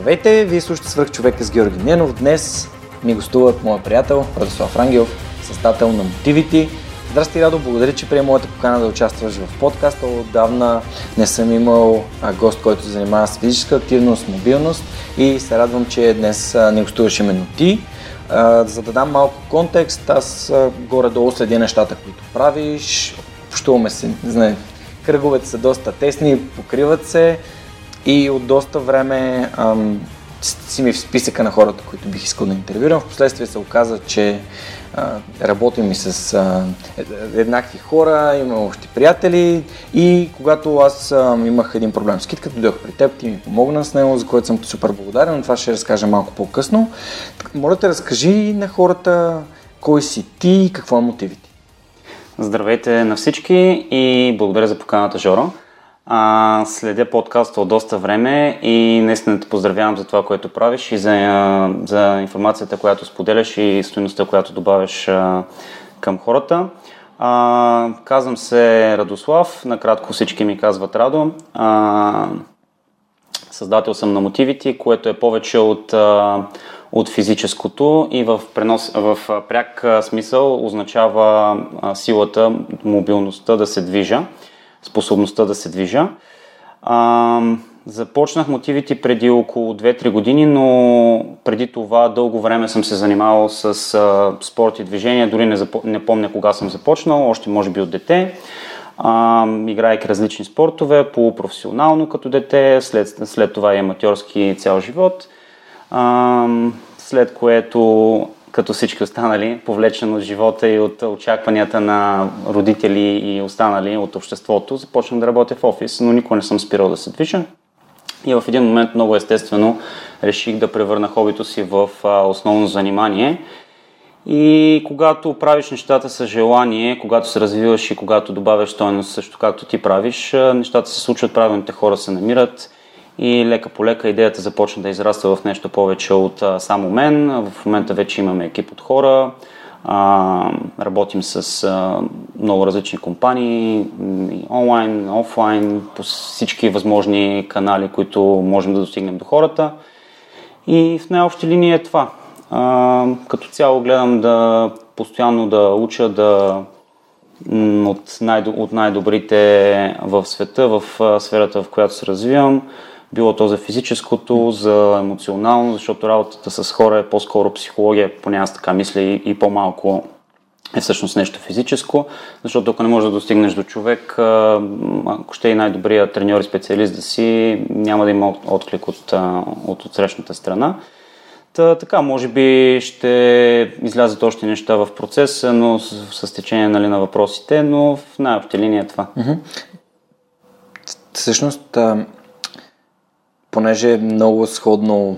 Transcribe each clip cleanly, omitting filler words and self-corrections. Здравейте, вие слушате Свръхчовека с Георги Ненов. Днес ми гостуват моя приятел Радослав Рангелов, създател на Motivity. Здрасти, Радо, благодаря, че приема моята покана да участваш в подкаста. Отдавна не съм имал гост, който се занимава с физическа активност, мобилност, и се радвам, че днес не гостуваш именно ти. За да дам малко контекст, аз горе-долу следя нещата, които правиш. Общуваме се, кръговете са доста тесни, покриват се. И от доста време си ми в списъка на хората, които бих искал да интервюрам. Впоследствие се оказа, че работим и с еднакви хора, имам още приятели, и когато аз имах един проблем с китката, дойдох при теб, ти ми помогна с него, за което съм супер благодарен, но това ще разкажа малко по-късно. Моля те, разкажи на хората кой си ти и какво е мотивите. Здравейте на всички и благодаря за поканата, Жоро. Следя подкаста от доста време и наистина те поздравявам за това, което правиш, и за информацията, която споделяш, и стойността, която добавяш към хората. Казвам се Радослав, накратко всички ми казват Радо. Създател съм на Motivity, което е повече от физическото, и в пряк смисъл означава силата, мобилността да се движа, способността да се движа. Започнах Motivity преди около 2-3 години, но преди това дълго време съм се занимавал с спорт и движение, дори не помня кога съм започнал, още може би от дете. Играйки различни спортове, полупрофесионално като дете, след това и аматьорски цял живот, след което, като всички останали, повлечен от живота и от очакванията на родители и останали от обществото, започнах да работя в офис, но никога не съм спирал да се движа. И в един момент много естествено реших да превърна хобито си в основно занимание. И когато правиш нещата с желание, когато се развиваш и когато добавяш стойност, също както ти правиш, нещата се случват, правилните хора се намират. И лека по лека идеята започна да израства в нещо повече от само мен. В момента вече имаме екип от хора, работим с много различни компании, онлайн, офлайн, по всички възможни канали, които можем да достигнем до хората. И в най-общи линии е това. Като цяло гледам да постоянно да уча, от най-добрите в света, в сферата, в която се развивам. Било то за физическото, за емоционално, защото работата с хора е по-скоро психология, поне аз така мисля, и по-малко е всъщност нещо физическо, защото ако не можеш да достигнеш до човек, ако ще е най-добрият треньор и специалист да си, няма да има отклик от отсрещната страна. Така, може би ще излязат още неща в процеса, но с течение на въпросите, но в най-обща линия е това. Всъщност, понеже е много сходно,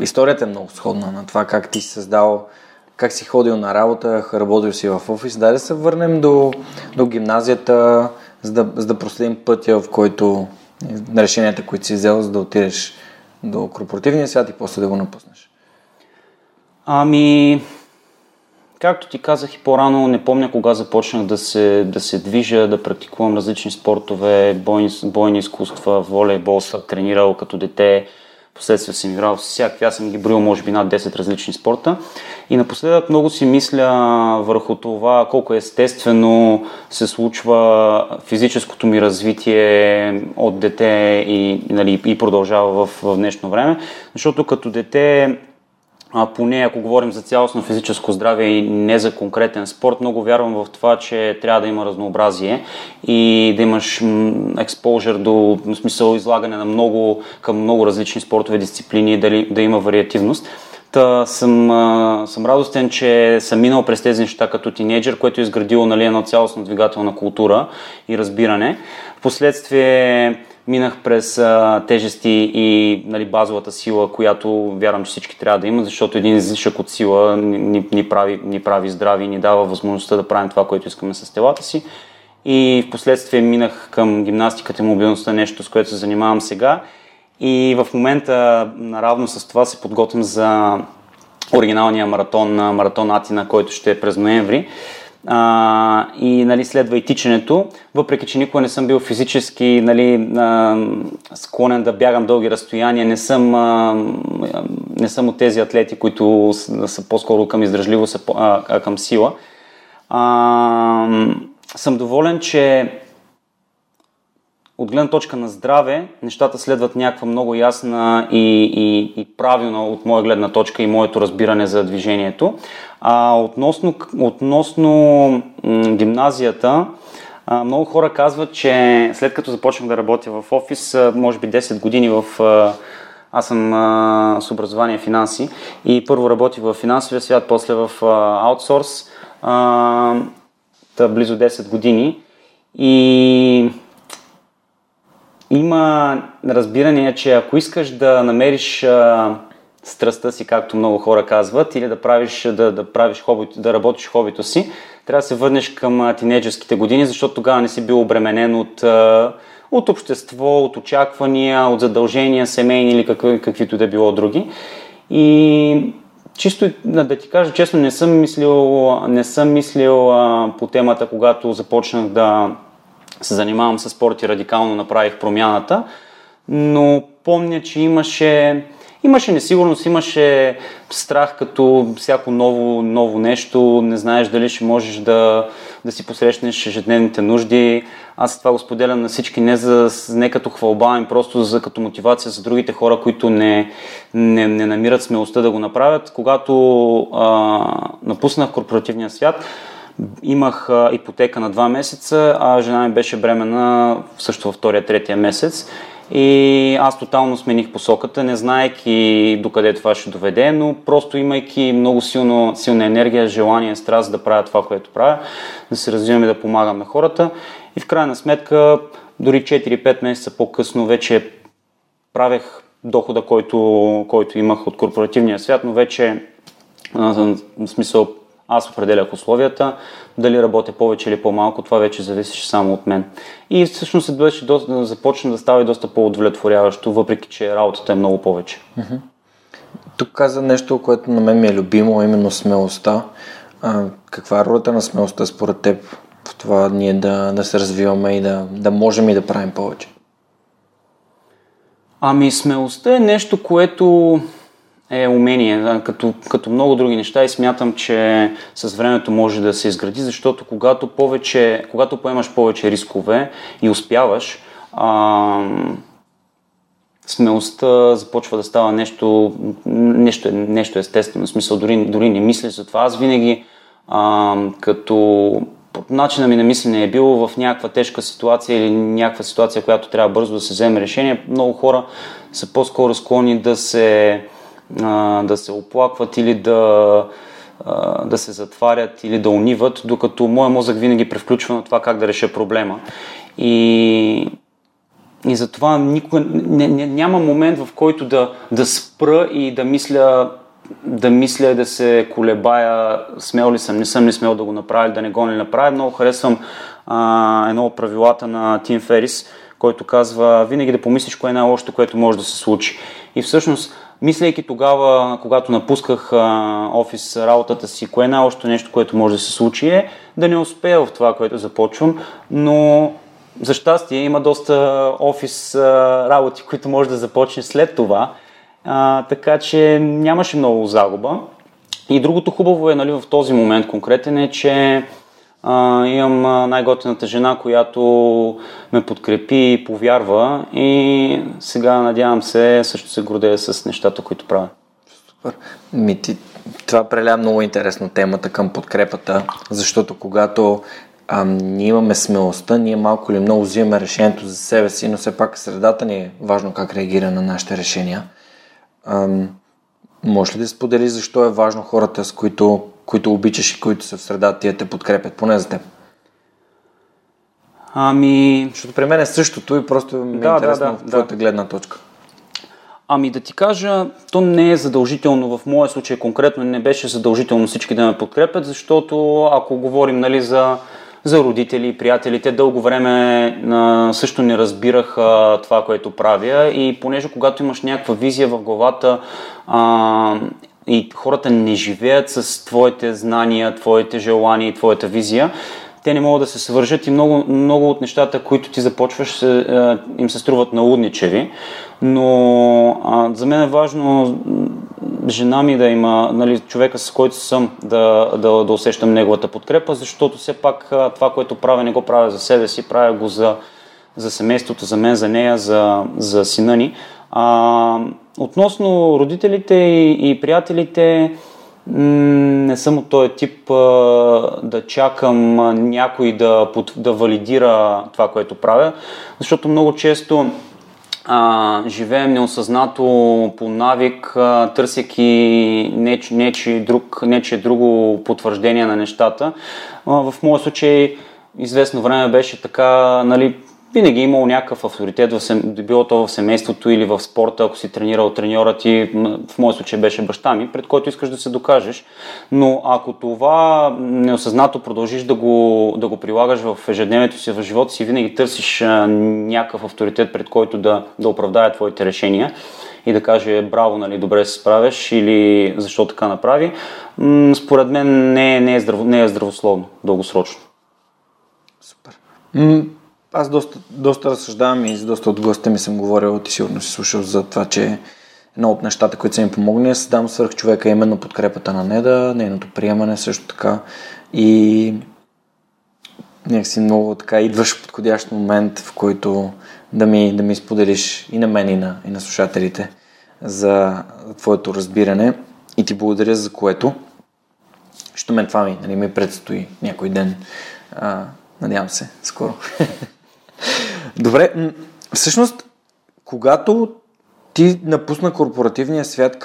историята е много сходна на това как ти си създал, как си ходил на работа, работил си в офис. Дай да се върнем до гимназията, за да проследим пътя, в който решенията, които си взел, за да отидеш до корпоративния свят и после да го напуснеш. Както ти казах и по-рано, не помня кога започнах да се движа, да практикувам различни спортове, бойни изкуства, волейбол съм тренирал като дете, последствие съм играл с всякакви, аз съм ги броил може би над 10 различни спорта, и напоследък много си мисля върху това колко естествено се случва физическото ми развитие от дете и продължава в днешно време, защото като дете, поне ако говорим за цялостно физическо здраве и не за конкретен спорт, много вярвам в това, че трябва да има разнообразие и да имаш експожър до, в смисъл, излагане на към много различни спортови дисциплини, да има вариативност. Съм радостен, че съм минал през тези неща като тинейджър, което е изградило едно цялостно двигателна култура и разбиране. Впоследствие Минах през тежести и базовата сила, която вярвам, че всички трябва да имат, защото един излишък от сила ни прави здрави и ни дава възможността да правим това, което искаме с телата си. И в последствие минах към гимнастиката и мобилността, нещо с което се занимавам сега. И в момента, наравно с това, се подготвям за оригиналния маратон Атина, който ще е през ноември. И следва и тичането, въпреки че никога не съм бил физически склонен да бягам дълги разстояния, не съм от тези атлети, които са по-скоро към издръжливост, а към сила. Съм доволен, че от гледна точка на здраве, нещата следват някаква много ясна и правилна от моя гледна точка и моето разбиране за движението. Относно гимназията, много хора казват, че след като започнах да работя в офис, може би 10 години аз съм с образование финанси и първо работих в финансовия свят, после в аутсорс, близо 10 години, и има разбиране, че ако искаш да намериш страстта си, както много хора казват, или да работиш хобито си, трябва да се върнеш към тинейджърските години, защото тогава не си бил обременен от общество, от очаквания, от задължения, семейни или каквито да било други. И чисто да ти кажа честно, не съм мислил по темата, когато започнах да се занимавам с спорт и радикално направих промяната, но помня, че имаше несигурност, имаше страх, като всяко ново нещо, не знаеш дали ще можеш да си посрещнеш ежедневните нужди. Аз това го споделям на всички, не като хвалба, а просто като мотивация за другите хора, които не намират смелостта да го направят. Когато напуснах корпоративния свят, имах ипотека на 2 месеца, а жена ми беше бременна също във втория-третия месец. И аз тотално смених посоката, не знаейки докъде това ще доведе, но просто имайки много силна енергия, желание, страст да правя това, което правя, да се развивам и да помагам на хората. И в крайна сметка, дори 4-5 месеца по-късно, вече правех дохода, който имах от корпоративния свят, но вече, в смисъл, аз определях условията, дали работя повече или по-малко, това вече зависеше само от мен. И всъщност започна да става и доста по-удовлетворяващо, въпреки че работата е много повече. Тук каза нещо, което на мен ми е любимо, именно смелостта. Каква е ролята на смелостта според теб в това ние да се развиваме и да можем и да правим повече? Смелостта е нещо, което е умение, като много други неща, и смятам, че с времето може да се изгради, защото когато поемаш повече рискове и успяваш, смелостта започва да става нещо естествено. В смисъл, дори не мислиш за това. Аз винаги, като начина ми на мислене е било в някаква тежка ситуация или някаква ситуация, която трябва бързо да се вземе решение, много хора са по-скоро склонни да се оплакват или да се затварят или да униват, докато моят мозък винаги превключва на това как да реша проблема. И затова никога няма момент, в който да спра и да мисля, да се колебая, смел ли съм, не съм ли смел да го направя, да не го не направя. Много харесвам едно от правилата на Тим Ферис, който казва винаги да помислиш кое е най-лошото, което може да се случи. И всъщност, мислейки тогава, когато напусках офис, работата си, кое е най-лошото нещо, което може да се случи, е да не успея в това, което започвам, но за щастие има доста офис работи, които може да започне след това, така че нямаше много загуба. И другото хубаво е, в този момент конкретен е, че имам най-готината жена, която ме подкрепи и повярва, и сега, надявам се, също се гордея с нещата, които правя. Супер. Това преля много интересно темата към подкрепата, защото когато ние имаме смелостта, ние малко или много взимаме решението за себе си, но все пак средата ни е важно как реагира на нашите решения. Може ли да сподели защо е важно хората, с които обичаш и които са в средата ти, те подкрепят, поне за теб? Защото при мен е същото и просто ми е интересно твоята гледна точка. Да ти кажа, то не е задължително, в моя случай конкретно не беше задължително всички да ме подкрепят, защото ако говорим за родители и приятелите, дълго време също не разбирах това, което правя, и понеже когато имаш някаква визия в главата и хората не живеят с твоите знания, твоите желания и твоята визия, те не могат да се свържат и много, много от нещата, които ти започваш, им се струват налудничеви. Но за мен е важно жена ми да има, човека, с който съм, да усещам неговата подкрепа, защото все пак това, което правя, не го правя за себе си, правя го за семейството, за мен, за нея, за сина ни. Относно родителите и приятелите, не съм от този тип да чакам някой да валидира това, което правя, защото много често живеем неосъзнато по навик, търсейки нечие друго потвърждение на нещата. В моя случай известно време беше така, винаги имал някакъв авторитет, било то в семейството или в спорта, ако си тренирал треньора ти, в моя случай беше баща ми, пред който искаш да се докажеш. Но ако това неосъзнато продължиш да го прилагаш в ежедневието си, в живота си, винаги търсиш някакъв авторитет, пред който да оправдае твоите решения и да каже браво, добре се справяш или защо така направи, според мен не е здравословно дългосрочно. Супер. Аз доста разсъждавам и с доста от гостите ми съм говорил, ти сигурно си слушал за това, че едно от нещата, които са ми помогне, създам свръхчовека, именно подкрепата на Неда, нейното приемане също така, и някакси много така идваш подходящ момент, в който да ми споделиш и на мен, и на слушателите за твоето разбиране, и ти благодаря за което. Защото мен това ми предстои някой ден, надявам се, скоро. Добре, всъщност, когато ти напусна корпоративния свят,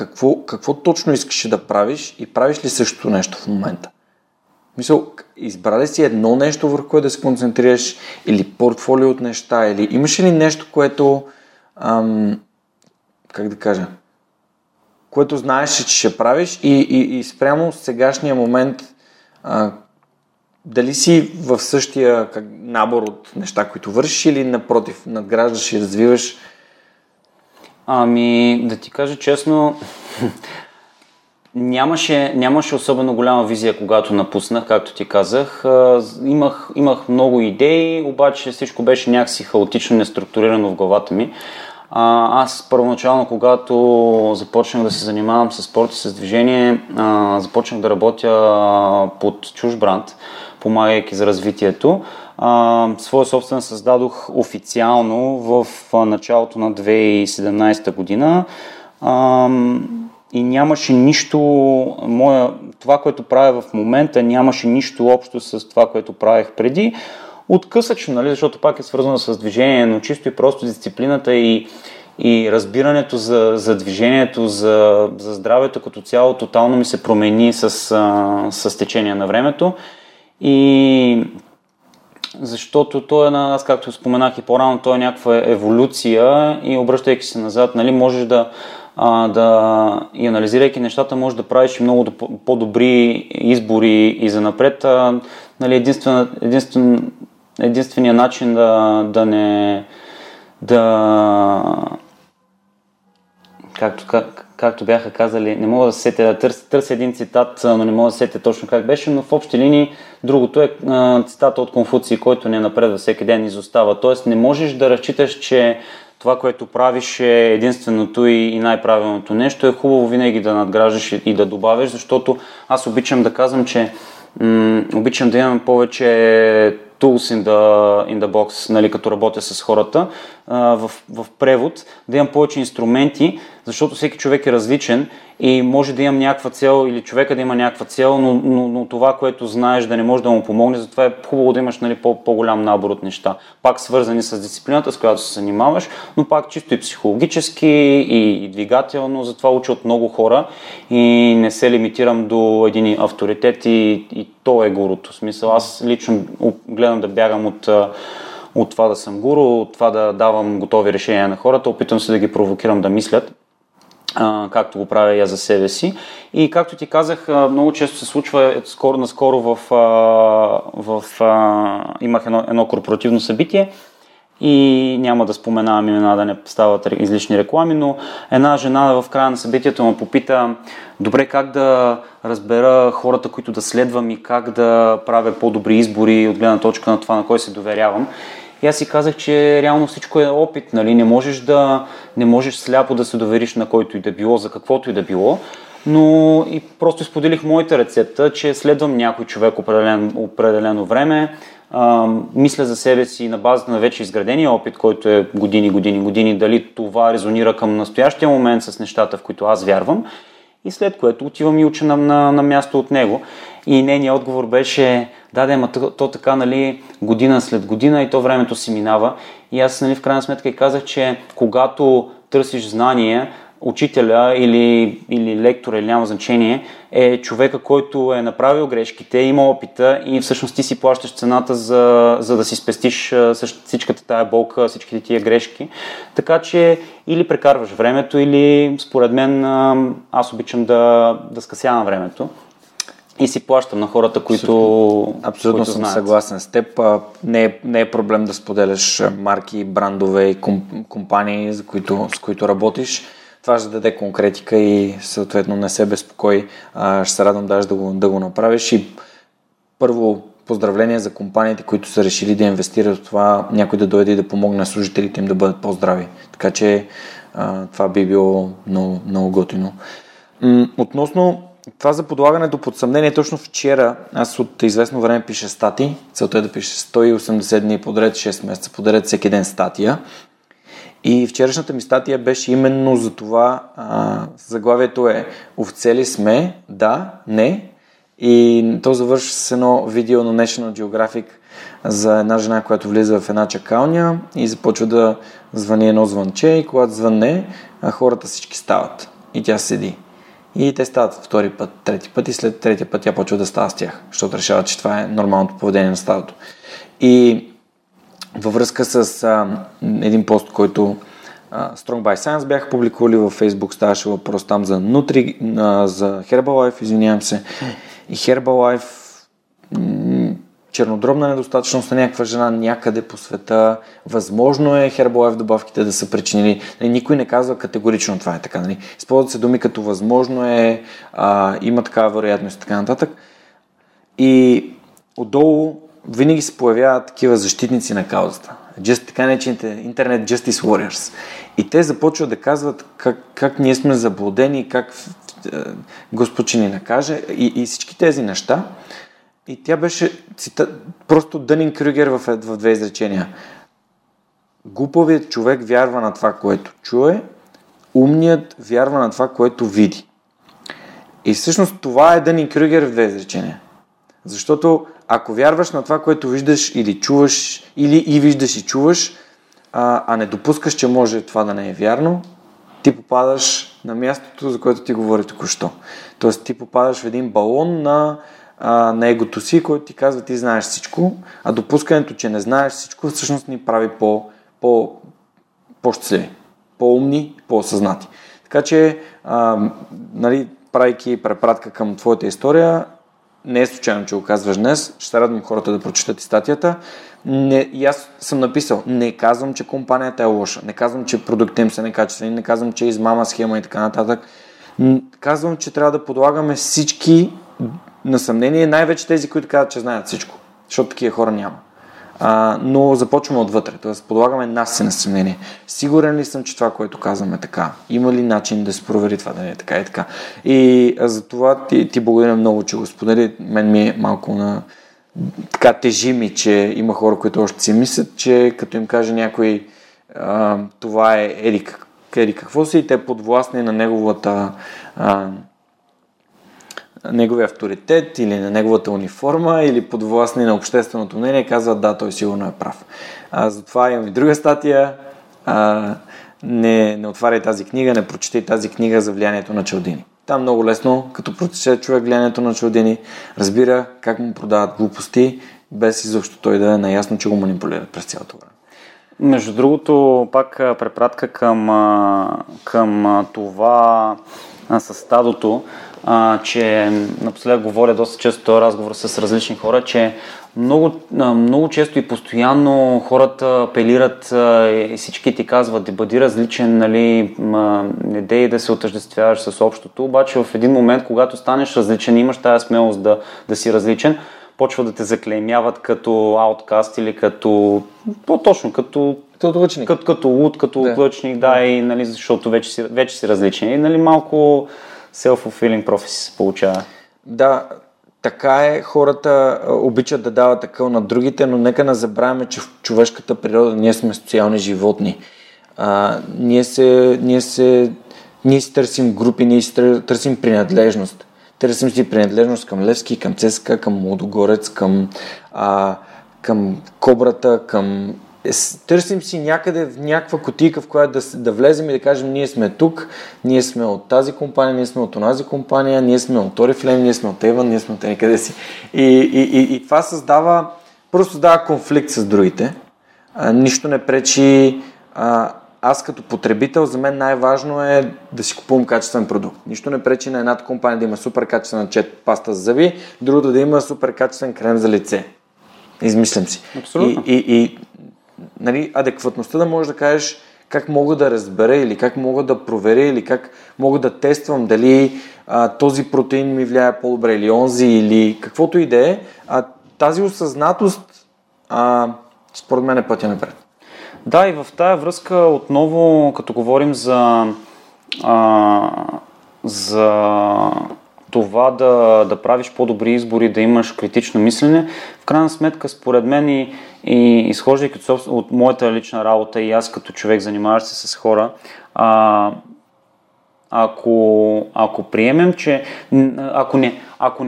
какво точно искаш да правиш и правиш ли същото нещо в момента? Мисъл, избра ли си едно нещо, върху което да се концентрираш, или портфолио от неща, или имаш ли нещо, което, което знаеш, че ще правиш и спрямо сегашния момент, дали си в същия набор от неща, които вършиш, или напротив, надграждаш и развиваш? Да ти кажа честно, нямаше особено голяма визия, когато напуснах, както ти казах. Имах много идеи, обаче всичко беше някакси хаотично, неструктурирано в главата ми. Аз първоначално, когато започнах да се занимавам с спорт и с движение, започнах да работя под чуж бранд, помагайки за развитието. Своя собствен създадох официално в началото на 2017 година. И нямаше нищо, това, което правя в момента, нямаше нищо общо с това, което правех преди. Откъсъчно, защото пак е свързано с движение, но чисто и просто дисциплината и разбирането за движението, за здравето като цяло тотално ми се промени с течение на времето. И защото той е аз както споменах и по-рано, той е някаква еволюция, и обръщайки се назад, можеш и анализирайки нещата, можеш да правиш много по-добри избори и занапред. Единственият начин както бяха казали, не мога да се сетя, търся един цитат, но не мога да се сетя точно как беше, но в общи линии другото е цитата от Конфуций, който не напредва, всеки ден изостава. Тоест не можеш да разчиташ, че това, което правиш, е единственото и най-правилното нещо. Е хубаво винаги да надграждаш и да добавиш, защото аз обичам да казвам, че обичам да имам повече tools in the box, като работя с хората, в превод, да имам повече инструменти, защото всеки човек е различен и може да имам някаква цел, или човека да има някаква цел, но това, което знаеш, да не може да му помогне, затова е хубаво да имаш по-голям набор от неща, пак свързани с дисциплината, с която се занимаваш, но пак чисто и психологически, и двигателно. Затова уча от много хора и не се лимитирам до един авторитет, и то е гуруто. В смисъл, аз лично гледам да бягам от от това да съм гуру, от това да давам готови решения на хората, опитвам се да ги провокирам да мислят, както го правя я за себе си. И както ти казах, много често се случва, наскоро имах едно корпоративно събитие и няма да споменавам имена, да не стават излишни реклами, но една жена в края на събитието ме попита: добре, как да разбера хората, които да следвам и как да правя по-добри избори от гледна точка на това, на кой се доверявам. И аз си казах, че реално всичко е опит, нали? Не можеш сляпо да се довериш на който и да било, за каквото и да било. Но и просто споделих моята рецепта, че следвам някой човек определено време, мисля за себе си на базата на вече изградения опит, който е години, дали това резонира към настоящия момент с нещата, в които аз вярвам, и след което отивам и уча на място от него. И нейният отговор беше: да, ама то така, нали, година след година и то времето си минава. И аз, нали, в крайна сметка и казах, че когато търсиш знание, учителя или лектора, или няма значение, е човека, който е направил грешките, има опита и всъщност ти си плащаш цената, за да си спестиш всичката тая болка, всичките тия грешки. Така че или прекарваш времето, или според мен аз обичам да скъсявам времето и си плащам на хората, които абсолютно съм съгласен с теб. Не е проблем да споделяш марки, брандове и компании, с които работиш. Това ще даде конкретика и съответно не се безпокой. Ще се радвам даже да го направиш. И първо поздравление за компаниите, които са решили да инвестират в това, някой да дойде и да помогне на служителите им да бъдат по-здрави. Така че това би било много, много готино. Относно това за подлагането под съмнение, точно вчера аз от известно време пиша статии. Целта е да пиша 180 дни подред, 6 месеца подред, всеки ден статия. И вчерашната ми статия беше именно за това. Заглавието е: овце ли сме? Да, не. И то завършва с едно видео на National Geographic за една жена, която влиза в една чакалня и започва да звъни едно звънче, и когато звънне, хората всички стават и тя седи. И те стават втори път, трети път, и след третия път тя почва да става с тях, защото решава, че това е нормалното поведение на стадото. И във връзка с един пост, който Strong by Science бяха публикували във Facebook, ставаше въпрос там за за Herbalife, извинявам се. И Herbalife, чернодробна недостатъчност на някаква жена някъде по света. Възможно е Herbalife добавките да са причинили. Никой не казва категорично това е така. Нали? Използват се думи като възможно е, има такава вероятност и така нататък. И отдолу винаги се появяват такива защитници на каузата. Така наречените интернет Justice Warriors. И те започват да казват как ние сме заблудени, как Господ ще ни накаже и всички тези неща. И тя беше просто Дънин Крюгер в две изречения. Глупавият човек вярва на това, което чуе, умният вярва на това, което види. И всъщност това е Дънин Крюгер в две изречения. Защото ако вярваш на това, което виждаш или чуваш, или и виждаш и чуваш, а не допускаш, че може това да не е вярно, ти попадаш на мястото, за което ти говори току-що. Тоест ти попадаш в един балон на егото си, който ти казва: ти знаеш всичко, а допускането, че не знаеш всичко, всъщност ни прави по-щастливи, по-умни, по-осъзнати. Така че, нали, правейки препратка към твоята история, не е случайно, че го казваш днес. Ще се радвам хората да прочитат и статията. И аз съм написал: не казвам, че компанията е лоша, не казвам, че продуктите им са некачествени, не казвам, че е измама схема и така нататък. Казвам, че трябва да подлагаме всички на съмнение, най-вече тези, които казват, че знаят всичко, защото такива хора няма. Но започваме отвътре, т.е. подлагаме нас си на съмнение. Сигурен ли съм, че това, което казваме, така? Има ли начин да се провери това да не е така и така? И за това ти благодаря много, че го сподели. Мен ми е малко така тежи ми, че има хора, които още си мислят, че като им каже някой това е еди какво си, и те подвластни на неговия авторитет или на неговата униформа, или подвластни на общественото мнение, казват: да, той сигурно е прав. Затова имам и друга статия. Не отваряй тази книга, не прочетай тази книга за влиянието на Челдини. Там много лесно, като прочете човек влиянието на Челдини, разбира как му продават глупости, без изобщо той да е наясно, че го манипулират през цялото време. Между другото, пак препратка към това със стадото, че напоследък говоря доста често този разговор с различни хора, че много често и постоянно хората апелират и всички ти казват да бъди различен, нали, не дей да се отъждествяваш с общото, обаче в един момент, когато станеш различен, имаш тази смелост да си различен, почва да те заклеймяват като ауткаст или като по-точно, като луд, като отлъчник, да, и нали, защото вече си различен. И нали, малко self-fulfilling prophecy се получава. Да, така е, хората обичат да дават акъл на другите, но нека не забравяме, че в човешката природа ние сме социални животни. Ние си търсим групи, ние си търсим принадлежност. Търсим си принадлежност към Левски, към ЦСКА, към Младогорец, към Кобрата, към... Търсим си някъде в някаква кутийка, в която да влезем и да кажем ние сме тук, ние сме от тази компания, ние сме от онази компания, ние сме от Орифлейм, ние сме от Иван, ние сме от никъде си. И това създава, просто създава конфликт с другите. Нищо не пречи... Аз като потребител, за мен най-важно е да си купувам качествен продукт. Нищо не пречи на едната компания да има супер качествена паста за зъби, другата да има супер качествен крем за лице. Измислям си. Абсолютно. И нали, адекватността да можеш да кажеш как мога да разбера или как мога да проверя или как мога да тествам дали този протеин ми влияе по-добре или онзи или каквото и да е. Тази осъзнатост според мен е пътя напред. Да, и в тая връзка отново, като говорим за това да правиш по-добри избори, да имаш критично мислене, в крайна сметка, според мен и изхождайки от моята лична работа и аз като човек, занимаващ се с хора, ако приемем, че ако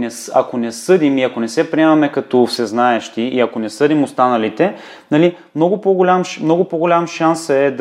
не съдим и ако не се приемаме като всезнаещи и ако не съдим останалите, нали, много по-голям шанс е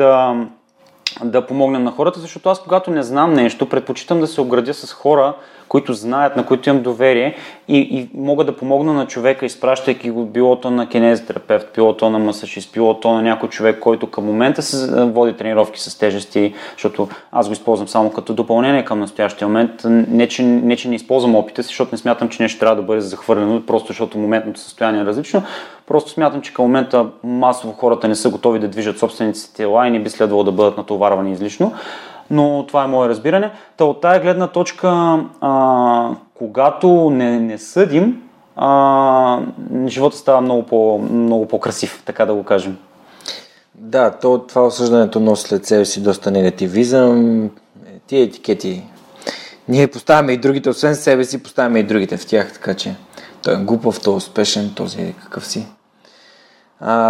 да помогнем на хората, защото аз когато не знам нещо, предпочитам да се обградя с хора, които знаят, на които имам доверие и мога да помогна на човека, изпращайки го билото на кинезитерапевт, билото на масажист, билото на някой човек, който към момента се води тренировки с тежести, защото аз го използвам само като допълнение към настоящия момент. Не, че не използвам опита си, защото не смятам, че нещо трябва да бъде захвърлено, просто защото моментното състояние е различно. Просто смятам, че към момента масово хората не са готови да движат собствените си тела и не би следвало да бъдат натоварвани излишно. Но това е мое разбиране. Та от тая гледна точка, когато не съдим, живота става много по-красив, така да го кажем. Да, това осъждането носи след себе си доста негативизъм, тия етикети. Ние поставяме и другите, освен себе си, поставяме и другите в тях, така че той е глупав, той е успешен, този е какъв си.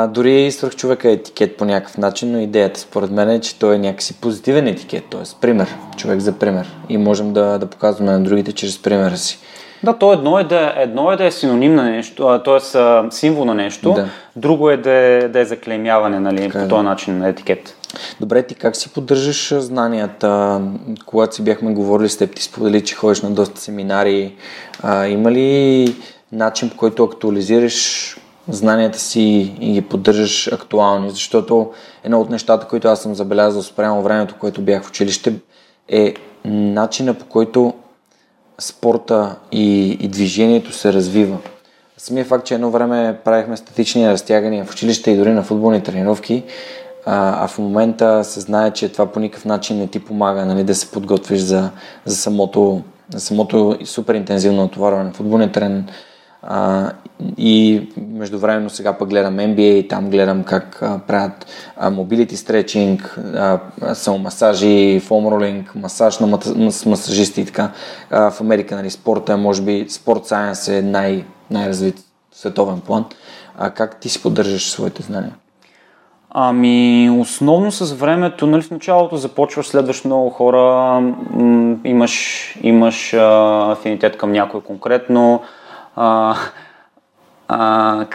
Дори свръхчовека е етикет по някакъв начин, но идеята според мен е, че той е някакси позитивен етикет, т.е. пример, човек за пример. И можем да показваме на другите чрез примера си. Да, то едно е да е синоним на нещо, т.е. символ на нещо, да. Друго е да е заклеймяване, нали, така, по този начин на етикет. Добре, ти как си поддържаш знанията? Когато си бяхме говорили с теб, ти сподели, че ходиш на доста семинари. Има ли начин, по който актуализираш знанията си и ги поддържаш актуални? Защото едно от нещата, които аз съм забелязал спрямо времето, което бях в училище, е начина, по който спорта и движението се развива. Самия факт, че едно време правихме статични разтягания в училище и дори на футболни тренировки, а в момента се знае, че това по никакъв начин не ти помага, нали, да се подготвиш за самото супер интензивно натоварване. Футболния трен и междувременно сега пък гледам NBA и там гледам как правят mobility stretching, самомасажи, foam rolling, масаж на масажисти и така. В Америка, нали, спорта, може би Sport Science е най-развит световен план. Как ти си поддържаш своите знания? Ами, основно с времето, нали, в началото започваш, следваш много хора, имаш афинитет към някой конкретно,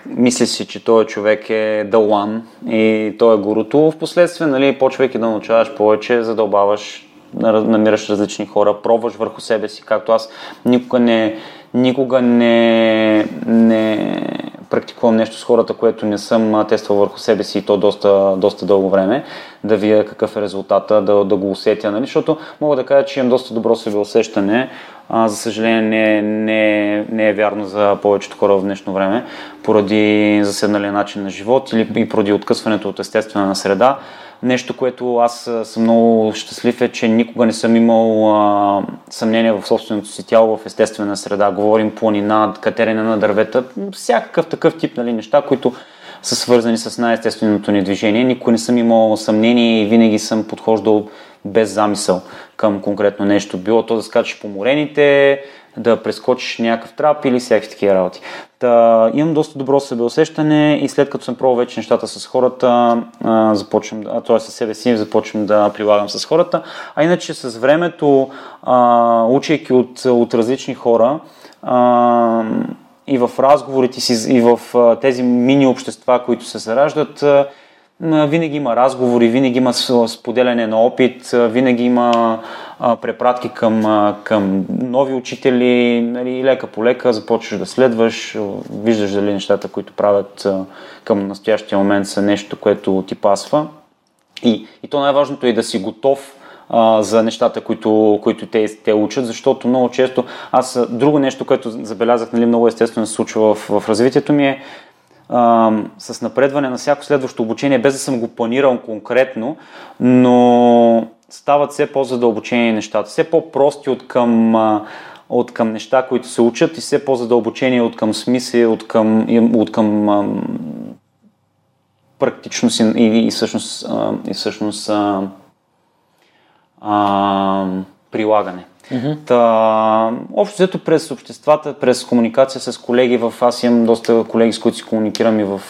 мисли си, че този човек е the one и той е гуруто. Впоследствие, нали, почвайки да научаваш повече, задълбаваш, намираш различни хора, пробваш върху себе си, както аз никога не практикувам нещо с хората, което не съм тествал върху себе си и то доста дълго време, да видя какъв е резултата, да го усетя, нали? Защото мога да кажа, че имам доста добро себеусещане. За съжаление не е вярно за повечето хора в днешно време, поради заседналия начин на живот или и поради откъсването от естествена среда. Нещо, което аз съм много щастлив е, че никога не съм имал съмнение в собственото си тяло в естествена среда. Говорим планина, катерене на дървета, всякакъв такъв тип, нали, неща, които са свързани с най-естественото ни движение. Никога не съм имал съмнение и винаги съм подхождал без замисъл към конкретно нещо. Било то да скачаш по морените, да прескочиш някакъв трап или всякакви такива работи. Та, имам доста добро себеусещане и след като съм пробвал вече нещата с хората, със себе си започвам да прилагам с хората. А иначе с времето, учейки от различни хора, и в разговорите си, и в тези мини общества, които се зараждат, винаги има разговори, винаги има споделяне на опит, винаги има препратки към нови учители, нали, лека по лека започваш да следваш, виждаш дали нещата, които правят към настоящия момент, са нещо, което ти пасва. И то най-важното е да си готов за нещата, които те учат, защото много често друго нещо, което забелязах, нали, много естествено се случва в развитието ми е с напредване на всяко следващо обучение, без да съм го планирал конкретно, но стават все по-задълбочени нещата, все по-прости от към неща, които се учат, и все по-задълбочени от към смисъл, от към практичност и всъщност прилагане. Mm-hmm. Общо взето през обществата, през комуникация с колеги, аз имам доста колеги, с които си комуникирам и в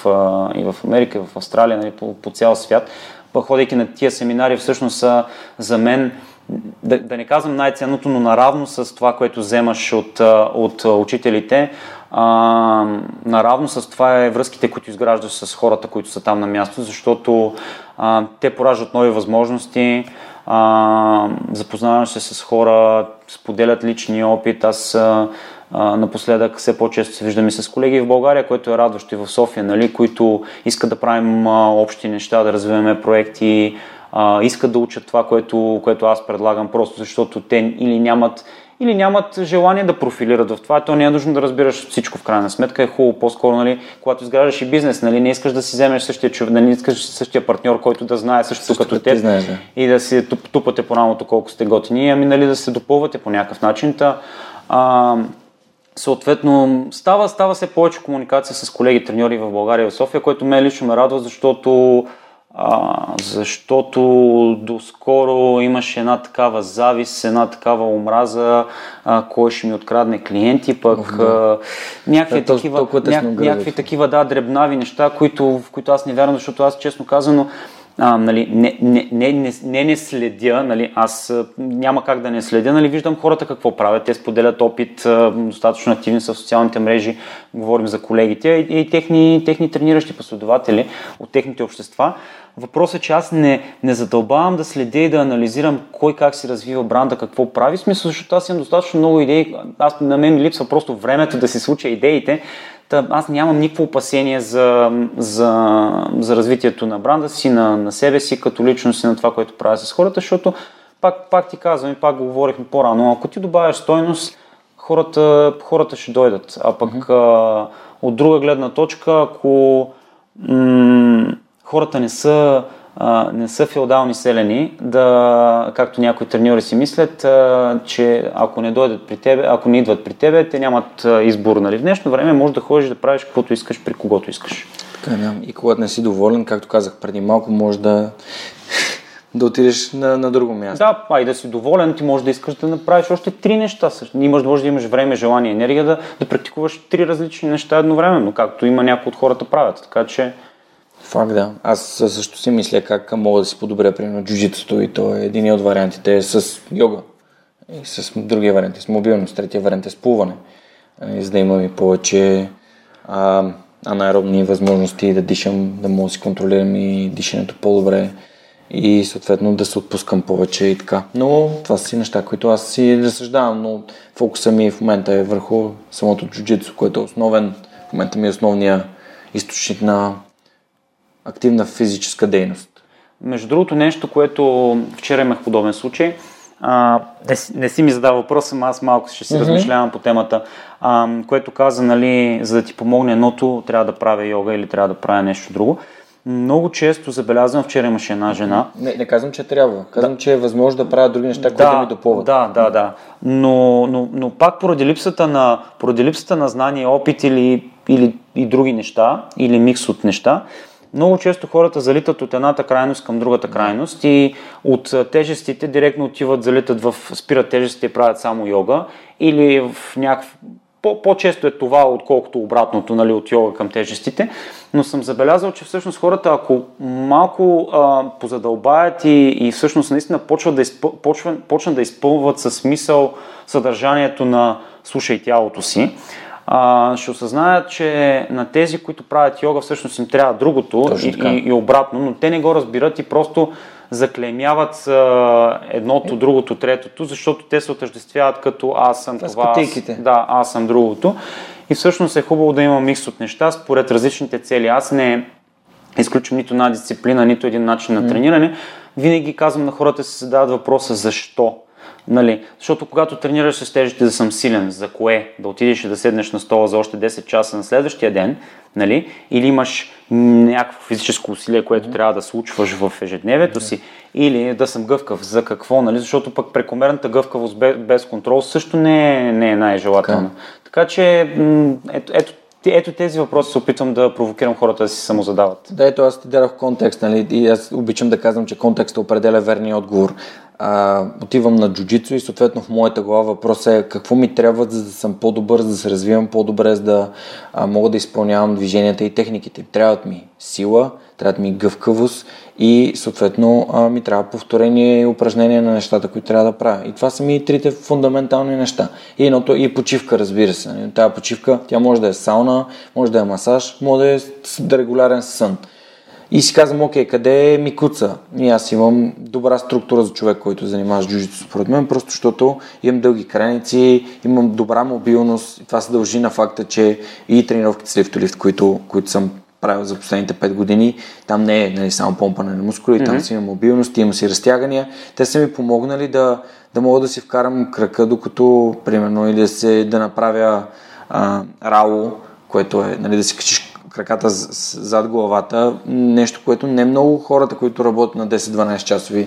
Америка, и в Австралия, нали, по цял свят. Ходейки на тия семинари, всъщност са за мен, да не казвам най-ценното, но наравно с това, което вземаш от учителите, наравно с това е връзките, които изграждаш с хората, които са там на място, защото те пораждат нови възможности. Запознаваш се с хора, споделят личния опит. Аз напоследък все по-често се виждаме с колеги в България, което е радващо, и в София, нали, които искат да правим общи неща, да развиваме проекти, искат да учат това, което аз предлагам, просто защото те или нямат желание да профилират в това. То не е нужно да разбираш всичко, в крайна сметка е хубаво по-скоро, нали, когато изграждаш и бизнес, нали, не искаш да си вземеш същия човек, не искаш същия партньор, който да знае също като те, знаеш, да. И да се тупате по рамото колко сте готини, ами, нали, да се допълвате по някакъв начин. Съответно става все повече комуникация с колеги треньори в България и в София, което мен лично ме радва, защото доскоро имаше една такава завист, една такава омраза, кой ще ми открадне клиенти, пък някакви такива дребнави неща, в които аз не вярвам, защото аз, честно казано, нали, не следя, нали, аз няма как да не следя, нали, виждам хората какво правят, те споделят опит, достатъчно активни са в социалните мрежи, говорим за колегите и техни трениращи последователи от техните общества. Въпросът е, че аз не задълбавам да следя и да анализирам кой как се развива бранда, какво прави, смисъл, защото аз имам достатъчно много идеи, на мен ми липсва просто времето да си случа идеите. Аз нямам никакво опасение за развитието на бранда си, на себе си, като личност и на това, което правя с хората, защото пак ти казвам и пак го говорихме по-рано, ако ти добавяш стойност, хората ще дойдат. А пък от друга гледна точка, ако хората не са феодални селени, както някои треньори си мислят, че ако не дойдат при тебе, ако не идват при тебе, те нямат избор. Нали? В днешно време можеш да ходиш да правиш каквото искаш, при когото искаш. Така, да. И когато не си доволен, както казах преди малко, може да отидеш на друго място. Да, и да си доволен, ти можеш да искаш да направиш още 3 неща. Можеш да имаш време, желание, енергия да практикуваш 3 различни неща едновременно, както има някои от хората правят. Така че факт, да. Аз също си мисля как мога да си подобря, примерно, джиу-джитсуто, и то е един от вариантите е с йога. И с другия вариант е с мобилност, третия вариант е с плуване. За да имам и повече анаеробни възможности да дишам, да мога да си контролирам и дишането по-добре и съответно да се отпускам повече и така. Но това са си неща, които аз си разсъждавам, но фокуса ми в момента е върху самото джиу-джитсу, което е основен в момента ми е основния източник на активна физическа дейност. Между другото нещо, което вчера имах подобен случай, не си ми задава въпроса, но аз малко ще си размишлявам по темата, което каза, нали, за да ти помогне едното, трябва да правя йога или трябва да правя нещо друго. Много често забелязвам, вчера имаше една жена. Не казвам, че трябва. Казвам, че е възможно да правя други неща, които да ми допълват. Да. Но пак поради липсата на, знание, опит или и други неща, или микс от неща, много често хората залитат от едната крайност към другата крайност и от тежестите директно отиват, спират тежестите и правят само йога, или в някакъв... По-често е това, отколкото обратното, нали, от йога към тежестите, но съм забелязал, че всъщност хората, ако малко позадълбаят и всъщност наистина почват да изпълват със смисъл съдържанието на слушай тялото си, ще осъзнаят, че на тези, които правят йога, всъщност им трябва другото и обратно, но те не го разбират и просто заклемяват едното, другото, третото, защото те се отъждествяват като аз съм това, аз съм другото. И всъщност е хубаво да има микс от неща според различните цели. Аз не изключвам нито една дисциплина, нито един начин на трениране. Винаги казвам на хората, се задават въпроса защо. Нали? Защото когато тренираш с тежести да съм силен, за кое? Да отидеш и да седнеш на стола за още 10 часа на следващия ден, нали? Или имаш някакво физическо усилие, което трябва да случваш в ежедневието си, или да съм гъвкав, за какво? Нали? Защото пък прекомерната гъвкавост без контрол също не е най-желателна. Така че ето тези въпроси се опитвам да провокирам хората да си самозадават. Да, ето аз ти дадох контекст, нали? И аз обичам да казвам, че контекстът определя верния отговор. Отивам на джуджицу и съответно в моята глава въпрос е какво ми трябва, за да съм по-добър, за да се развивам по-добре, за да мога да изпълнявам движенията и техниките. Трябват ми сила, трябват ми гъвкавост и съответно ми трябва повторение и упражнение на нещата, които трябва да правя. И това са ми трите фундаментални неща. И едното и почивка, разбира се. Тая почивка, тя може да е сауна, може да е масаж, може да е регулярен сън. И си казвам, окей, къде е ми куца? И аз имам добра структура за човек, който занимава с джуджито според мен, просто защото имам дълги граници, имам добра мобилност. И това се дължи на факта, че и тренировките с лифтолифт, които съм правил за последните 5 години, там не е, нали, само помпане на мускули, там си имам мобилност, имам си разтягания. Те са ми помогнали да мога да си вкарам крака, докато, примерно, или да направя рало, което е, нали, да си качиш краката зад главата, нещо, което не много хората, които работят на 10-12 часови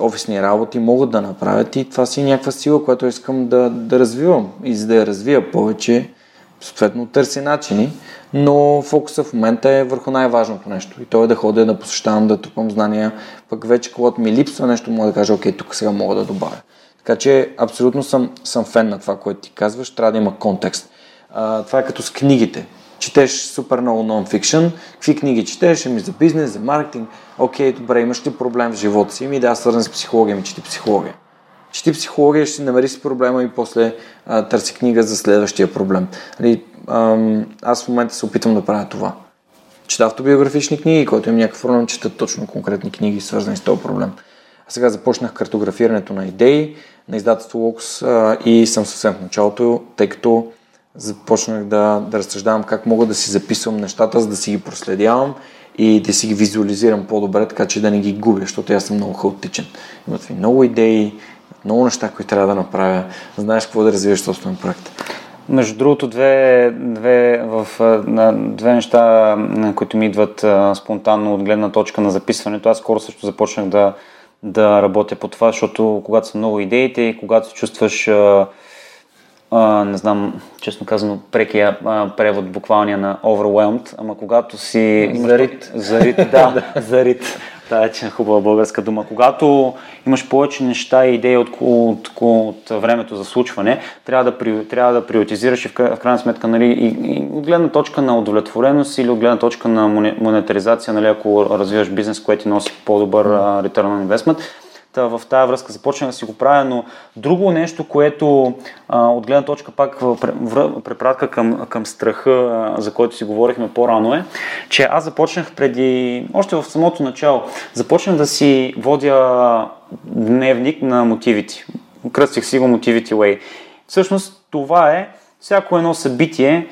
офисни работи, могат да направят, и това си някаква сила, която искам да развивам, и за да я развия повече, съответно търси начини, но фокуса в момента е върху най-важното нещо, и то е да ходя, да посещавам, да трупам знания, пък вече когато ми липсва нещо, мога да кажа, окей, тук сега мога да добавя. Така че абсолютно съм фен на това, което ти казваш, трябва да има контекст. Това е като с книгите. Четеш супер много нон-фикшън. Какви книги четеш? За бизнес, за маркетинг. Окей, добре, имаш ли проблем в живота си? Свързан с психология, чети психология. Чети психология, ще намери си проблема и после търси книга за следващия проблем. Аз в момента се опитвам да правя това. Чета автобиографични книги, който им някакъв проблем, чета точно конкретни книги, свързани с този проблем. А сега започнах картографирането на идеи, на издателство Локус, и съм съвсем в началото, тъй като започнах да разсъждавам как мога да си записвам нещата, за да си ги проследявам и да си ги визуализирам по-добре, така че да не ги губя, защото аз съм много хаотичен. Имат ми много идеи, много неща, които трябва да направя. Знаеш какво да развиваш собствена практика. Между другото, две неща, които ми идват спонтанно от гледна точка на записването. Аз скоро също започнах да работя по това, защото когато са много идеите и когато се чувстваш... не знам, честно казано, прекия превод буквалния на overwhelmed, ама когато си... Зарит. Това е хубава българска дума. Когато имаш повече неща и идеи от времето за случване, трябва да приоритизираш и в крайна сметка, нали, и от гледна точка на удовлетвореност или от гледна точка на монетаризация, нали, ако развиваш бизнес, което ти носи по-добър return on investment. В тази връзка започнах да си го правя, но друго нещо, което от гледна точка пак препратка към страха, за който си говорихме по-рано, е, че аз започнах още в самото начало, започнах да си водя дневник на Motivity. Кръстих си го Motivity Way. Всъщност това е Всяко едно събитие,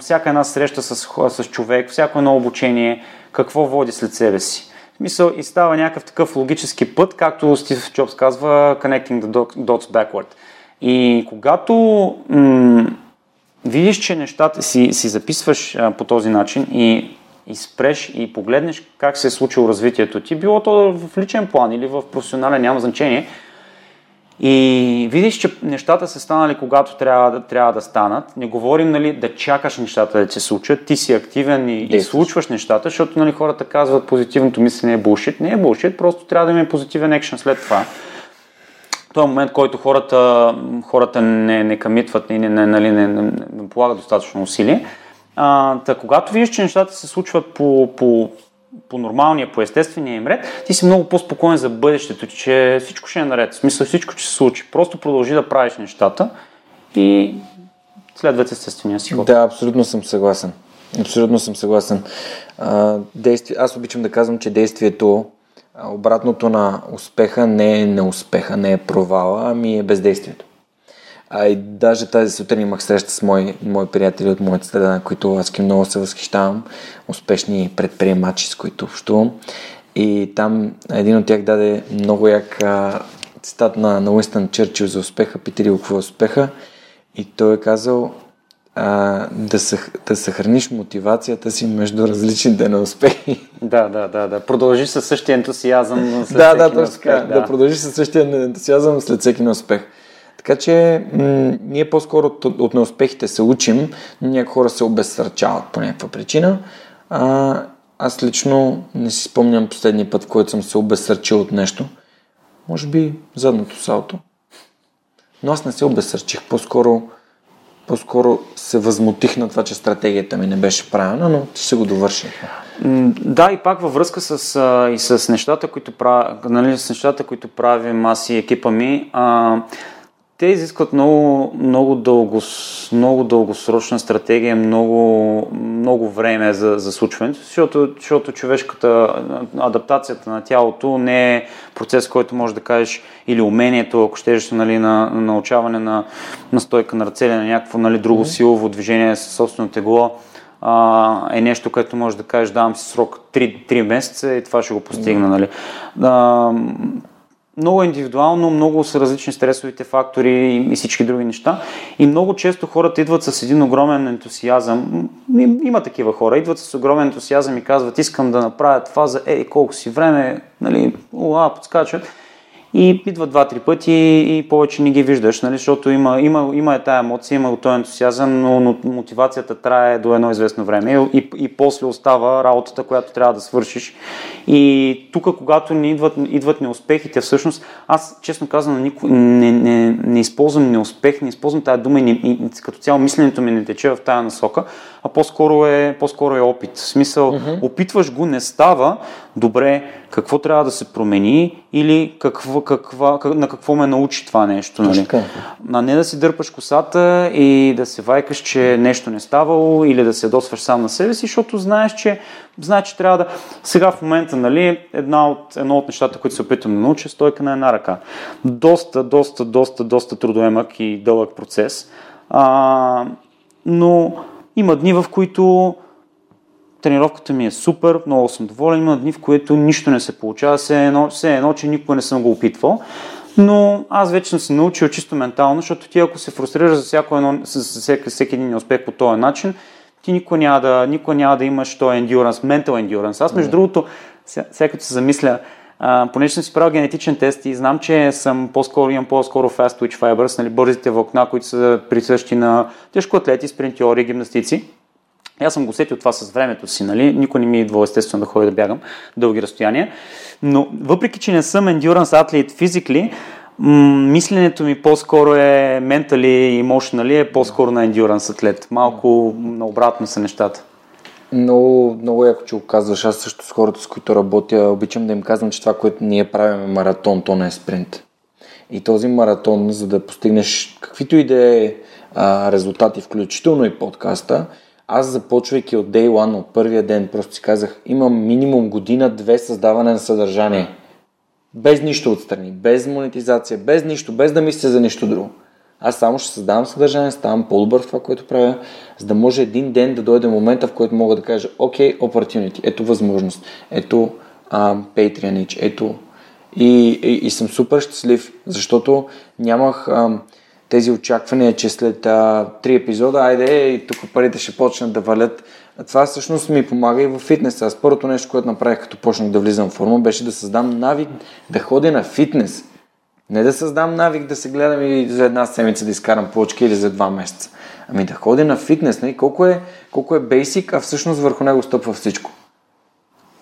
всяка една среща с човек, всяко едно обучение, какво води след себе си. В смисъл, и става някакъв такъв логически път, както Стив Джобс казва, connecting the dots backward. И когато видиш, че нещата си записваш по този начин и спреш и погледнеш как се е случило развитието ти, било то в личен план или в професионален, няма значение, и видиш, че нещата са станали когато трябва да станат. Не говорим, нали, да чакаш нещата да се случат, ти си активен и случваш нещата, защото, нали, хората казват, позитивното мислене е bullshit. Не е bullshit, просто трябва да има позитивен екшен след това. Това е момент, който хората не камитват и не полагат достатъчно усилие. Когато видиш, че нещата се случват по нормалния, по естествения им ред, ти си много по-спокоен за бъдещето, че всичко ще е наред. В смисъл, всичко ще се случи. Просто продължи да правиш нещата и следват естествения си ход. Да, абсолютно съм съгласен. Аз обичам да казвам, че действието, обратното на успеха, не е неуспеха, не е провала, ами е бездействието. И даже тази сутрин имах среща с мои приятели от моята среда, на които аз много се възхищавам, успешни предприемачи, с които общувам. И там един от тях даде много як цитат на Уинстън Чърчил за успеха, питали го какво е успеха, и той е казал да съхраниш мотивацията си между различните неуспехи. Да. Продължиш със същия ентусиазъм след всеки неуспех. Да, продължиш със същия ентусиазъм след всеки неуспех. Така че ние по-скоро от неуспехите се учим, но някои хора се обезсърчават по някаква причина. Аз лично не си спомням последния път, в който съм се обезсърчил от нещо. Може би задното салто. Но аз не се обезсърчих. По-скоро се възмутих на това, че стратегията ми не беше правилна, но ще го довърши. Да, и пак във връзка с нещата, които правим аз и екипа ми, те изискват много дългосрочна стратегия, много време за случването, защото човешката адаптацията на тялото не е процес, който може да кажеш, или умението, ако щеш, нали, на научаване на стойка, на ръце, на някакво, нали, друго силово движение със собствено тегло, е нещо, което можеш да кажеш, давам си срок 3 месеца и това ще го постигна. Нали. Много индивидуално, много са различни стресовите фактори и всички други неща. И много често хората идват с един огромен ентусиазъм. Има такива хора, идват с огромен ентусиазъм и казват, искам да направя това за колко си време, нали, подскачат. И идват 2-3 пъти и повече не ги виждаш, нали, защото има е тая емоция, има този ентусиазъм, но мотивацията трае до едно известно време и после остава работата, която трябва да свършиш. И тук, когато ни идват неуспехите, всъщност, аз честно казвам, не използвам неуспех, не използвам тая дума и като цяло мисленето ми не тече в тая насока, а по-скоро е опит. В смисъл, опитваш го, не става, добре, какво трябва да се промени или на какво ме научи това нещо. Нали? А не да си дърпаш косата и да се вайкаш, че нещо не ставало, или да се досваш сам на себе си, защото знаеш, че трябва да... Сега в момента, нали, едно от нещата, които се опитвам да науча, стойка на една ръка. Доста трудоемък и дълъг процес. Но има дни, в които тренировката ми е супер, много съм доволен. Има дни, в които нищо не се получава, все едно, че никога не съм го опитвал. Но аз вече съм се научил чисто ментално, защото ти, ако се фрустрираш за всеки един неуспех по този начин, ти никога няма да имаш този ендюранс, ментал ендюранс. Аз, между другото, сега като се замисля, понеже съм си правил генетичен тест и знам, че имам по-скоро fast twitch fibers, нали, бързите влакна, които са присъщи на тежкоатлети, спринтьори, гимнастици. Аз съм го сетил това с времето си, нали? Никой не ми е идвал, естествено, да ходя да бягам дълги разстояния, но въпреки, че не съм endurance athlete physically, мисленето ми по-скоро е mentally и emotionally, е по-скоро на endurance атлет. Малко наобратно са нещата. Много яко, че го казваш. Аз също с хората, с които работя, обичам да им казвам, че това, което ние правим, е маратон, то не е спринт. И този маратон, за да постигнеш каквито и да е резултати, включително и подкаста, аз, започвайки от Day One, от първия ден, просто си казах, имам минимум 1-2 години създаване на съдържание. Без нищо отстрани, без монетизация, без нищо, без да мисля за нищо друго. Аз само ще създавам съдържание, ставам по-добър в това, което правя, за да може един ден да дойде момента, в който мога да кажа окей, opportunity, ето възможност, ето Patreon, ето и съм супер щастлив, защото нямах тези очаквания, че след 3 епизода, айде, и тук парите ще почнат да валят. А това всъщност ми помага и във фитнеса. Аз първото нещо, което направих, като почнах да влизам в форма, беше да създам навик да ходя на фитнес. Не да създам навик да се гледам и за една седмица да изкарам плочки или за 2 месеца. Ами да ходя на фитнес. Нали? Колко е бейсик, а всъщност върху него стъпва всичко.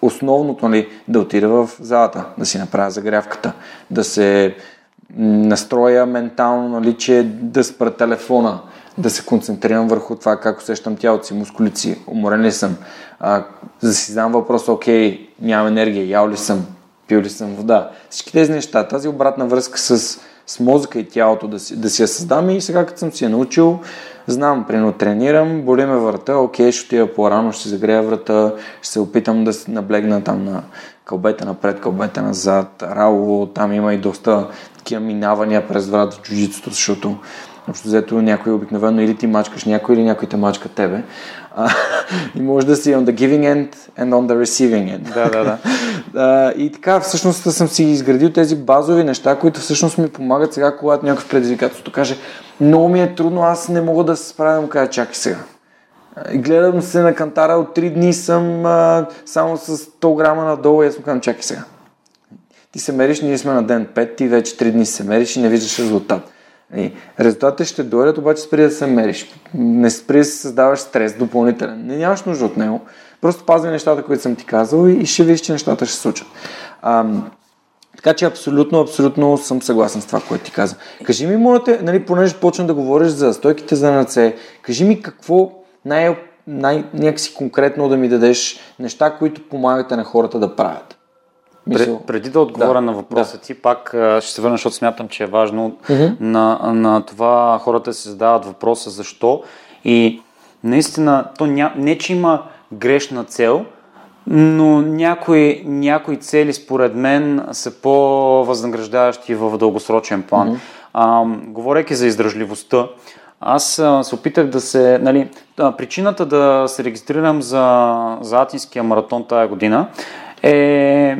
Основното, нали, да отида в залата, да си направя загрявката, да се настроя ментално, нали, че да спра телефона, да се концентрирам върху това как усещам тялото си, мускулите си, уморен ли съм, за да си знам въпроса, окей, нямам енергия, ял ли съм, пил ли съм вода. Всички тези неща, тази обратна връзка с мозъка и тялото да си я създам, и сега като съм си я научил, знам, примерно тренирам, боли ме врата, окей, ще отива по-рано, ще загрея врата, ще се опитам да наблегна там на кълбета напред, кълбета назад, рало, там има и доста такива минавания през врата в джуджитото, защото общо взето някой обикновено или ти мачкаш някой, или някой те мачка тебе. И може да си on the giving end and on the receiving end. И така, всъщност съм си изградил тези базови неща, които всъщност ми помагат сега, когато някой в предизвикателството каже, много ми е трудно, аз не мога да се справям, кажа, чакай сега. Гледам се на кантара, от 3 дни съм само с 100 грама надолу и аз му казвам, чакай сега. Ти се мериш, ние сме на ден 5, ти вече 3 дни се мериш и не виждаш резултат. Резултатите ще дойдат, обаче спри да се мериш. Не спри да се създаваш стрес допълнителен. Не нямаш нужда от него. Просто пазви нещата, които съм ти казал, и ще видиш, че нещата ще се случат. Така че абсолютно съм съгласен с това, което ти казвам. Кажи ми, моля те, нали, понеже почна да говориш за стойките за ръце, кажи ми какво някакси конкретно да ми дадеш неща, които помагате на хората да правят. Преди да отговоря на въпроса ти, пак ще се върна, защото смятам, че е важно на това хората се задават въпроса защо, и наистина то не че има грешна цел, но някои цели според мен са по-възнаграждаващи в дългосрочен план. Говорейки за издръжливостта, аз се опитах да се... Нали, причината да се регистрирам за Атинския маратон тая година е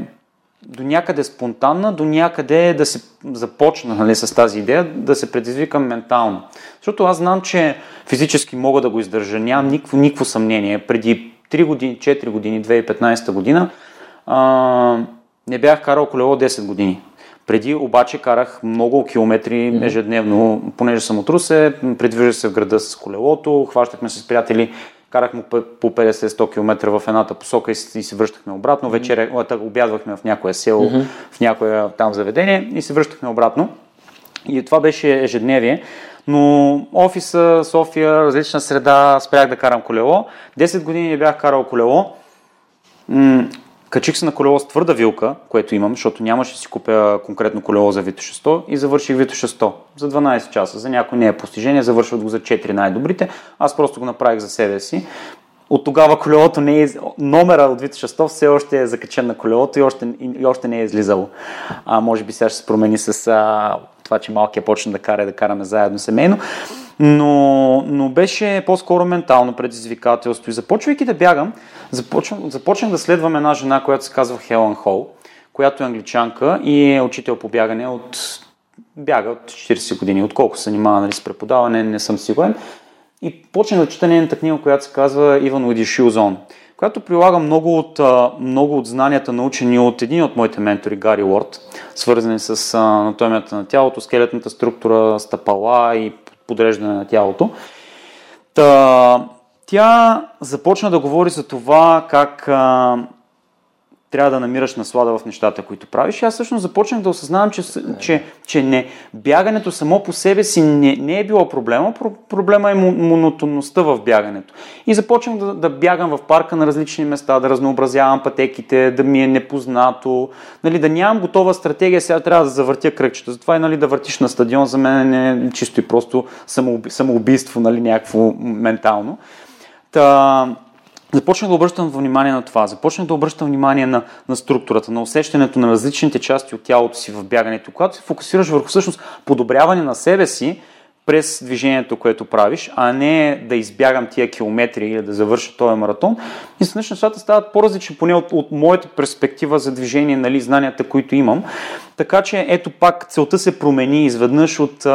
до някъде спонтанна, до някъде да се започна, нали, с тази идея, да се предизвикам ментално. Защото аз знам, че физически мога да го издържа, нямам никакво съмнение. Преди 3 години, 4 години, 2015 година не бях карал колело 10 години. Преди обаче карах много километри ежедневно, понеже съм от Русе, придвижах се в града с колелото, хващахме се с приятели, карахме по 50-100 км в едната посока и се връщахме обратно. Вечер обядвахме в някое село, в някое там заведение и се връщахме обратно. И това беше ежедневие. Но офиса, София, различна среда, спрях да карам колело. 10 години не бях карал колело. Качих се на колело с твърда вилка, което имам, защото нямаше да си купя конкретно колело за Витоша 600, и завърших Витоша 600 за 12 часа. За някой не е постижение, завършват го за 4 най-добрите. Аз просто го направих за себе си. От тогава колелото не е... Номера от Витоша 600 все още е закачен на колелото и още не е излизало. Може би сега ще се промени с това, че малкият почне да кара и да караме заедно семейно. Но беше по-скоро ментално предизвикателство. И започвайки да бягам, започнах да следвам една жена, която се казва Хелън Хол, която е англичанка и е учител по бягане от 40 години. Отколко се занимава, нали, с преподаване, не съм сигурен. И почнах да чета нейната книга, която се казва Иван Уидиши Узон, която прилага много от знанията, научени от един от моите ментори, Гари Уорд, свързани с анатомията на тялото, скелетната структура, стъпала и подреждане на тялото. Тя започна да говори за това как трябва да намираш наслада в нещата, които правиш. И аз всъщност започнах да осъзнавам, че не. Бягането само по себе си не е било проблема. Проблема е монотонността в бягането. И започнах да бягам в парка на различни места, да разнообразявам пътеките, да ми е непознато, нали, да нямам готова стратегия, сега трябва да завъртя кръгчета. Затова и, нали, да въртиш на стадион за мен е чисто и просто самоубийство, нали, някакво ментално. Започнах да обръщам внимание на това, започнах да обръщам внимание на структурата, на усещането на различните части от тялото си в бягането. Когато се фокусираш върху всъщност подобряване на себе си, през движението, което правиш, а не да избягам тия километри или да завърша този маратон. И всъщност нещата стават по-различни, поне от моята перспектива за движение, нали, знанията, които имам. Така че ето пак целта се промени изведнъж от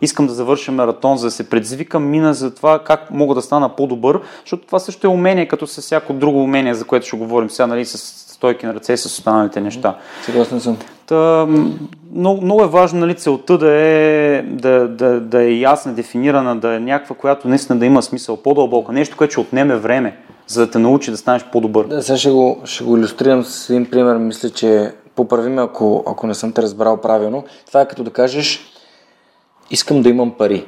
искам да завърша маратон, за да се предизвикам, мина за това как мога да стана по-добър, защото това също е умение, като с всяко друго умение, за което ще говорим сега, нали, с стойки на ръце и с останалите неща. Съгласен съм. Та, много е важно, нали, целта да е ясна, дефинирана, да е някаква, която наистина да има смисъл, по-дълбока, нещо, което ще отнеме време, за да те научи да станеш по-добър. Да, сега ще го илюстрирам с един пример, мисля, че поправи ме, ако не съм те разбрал правилно. Това е като да кажеш, искам да имам пари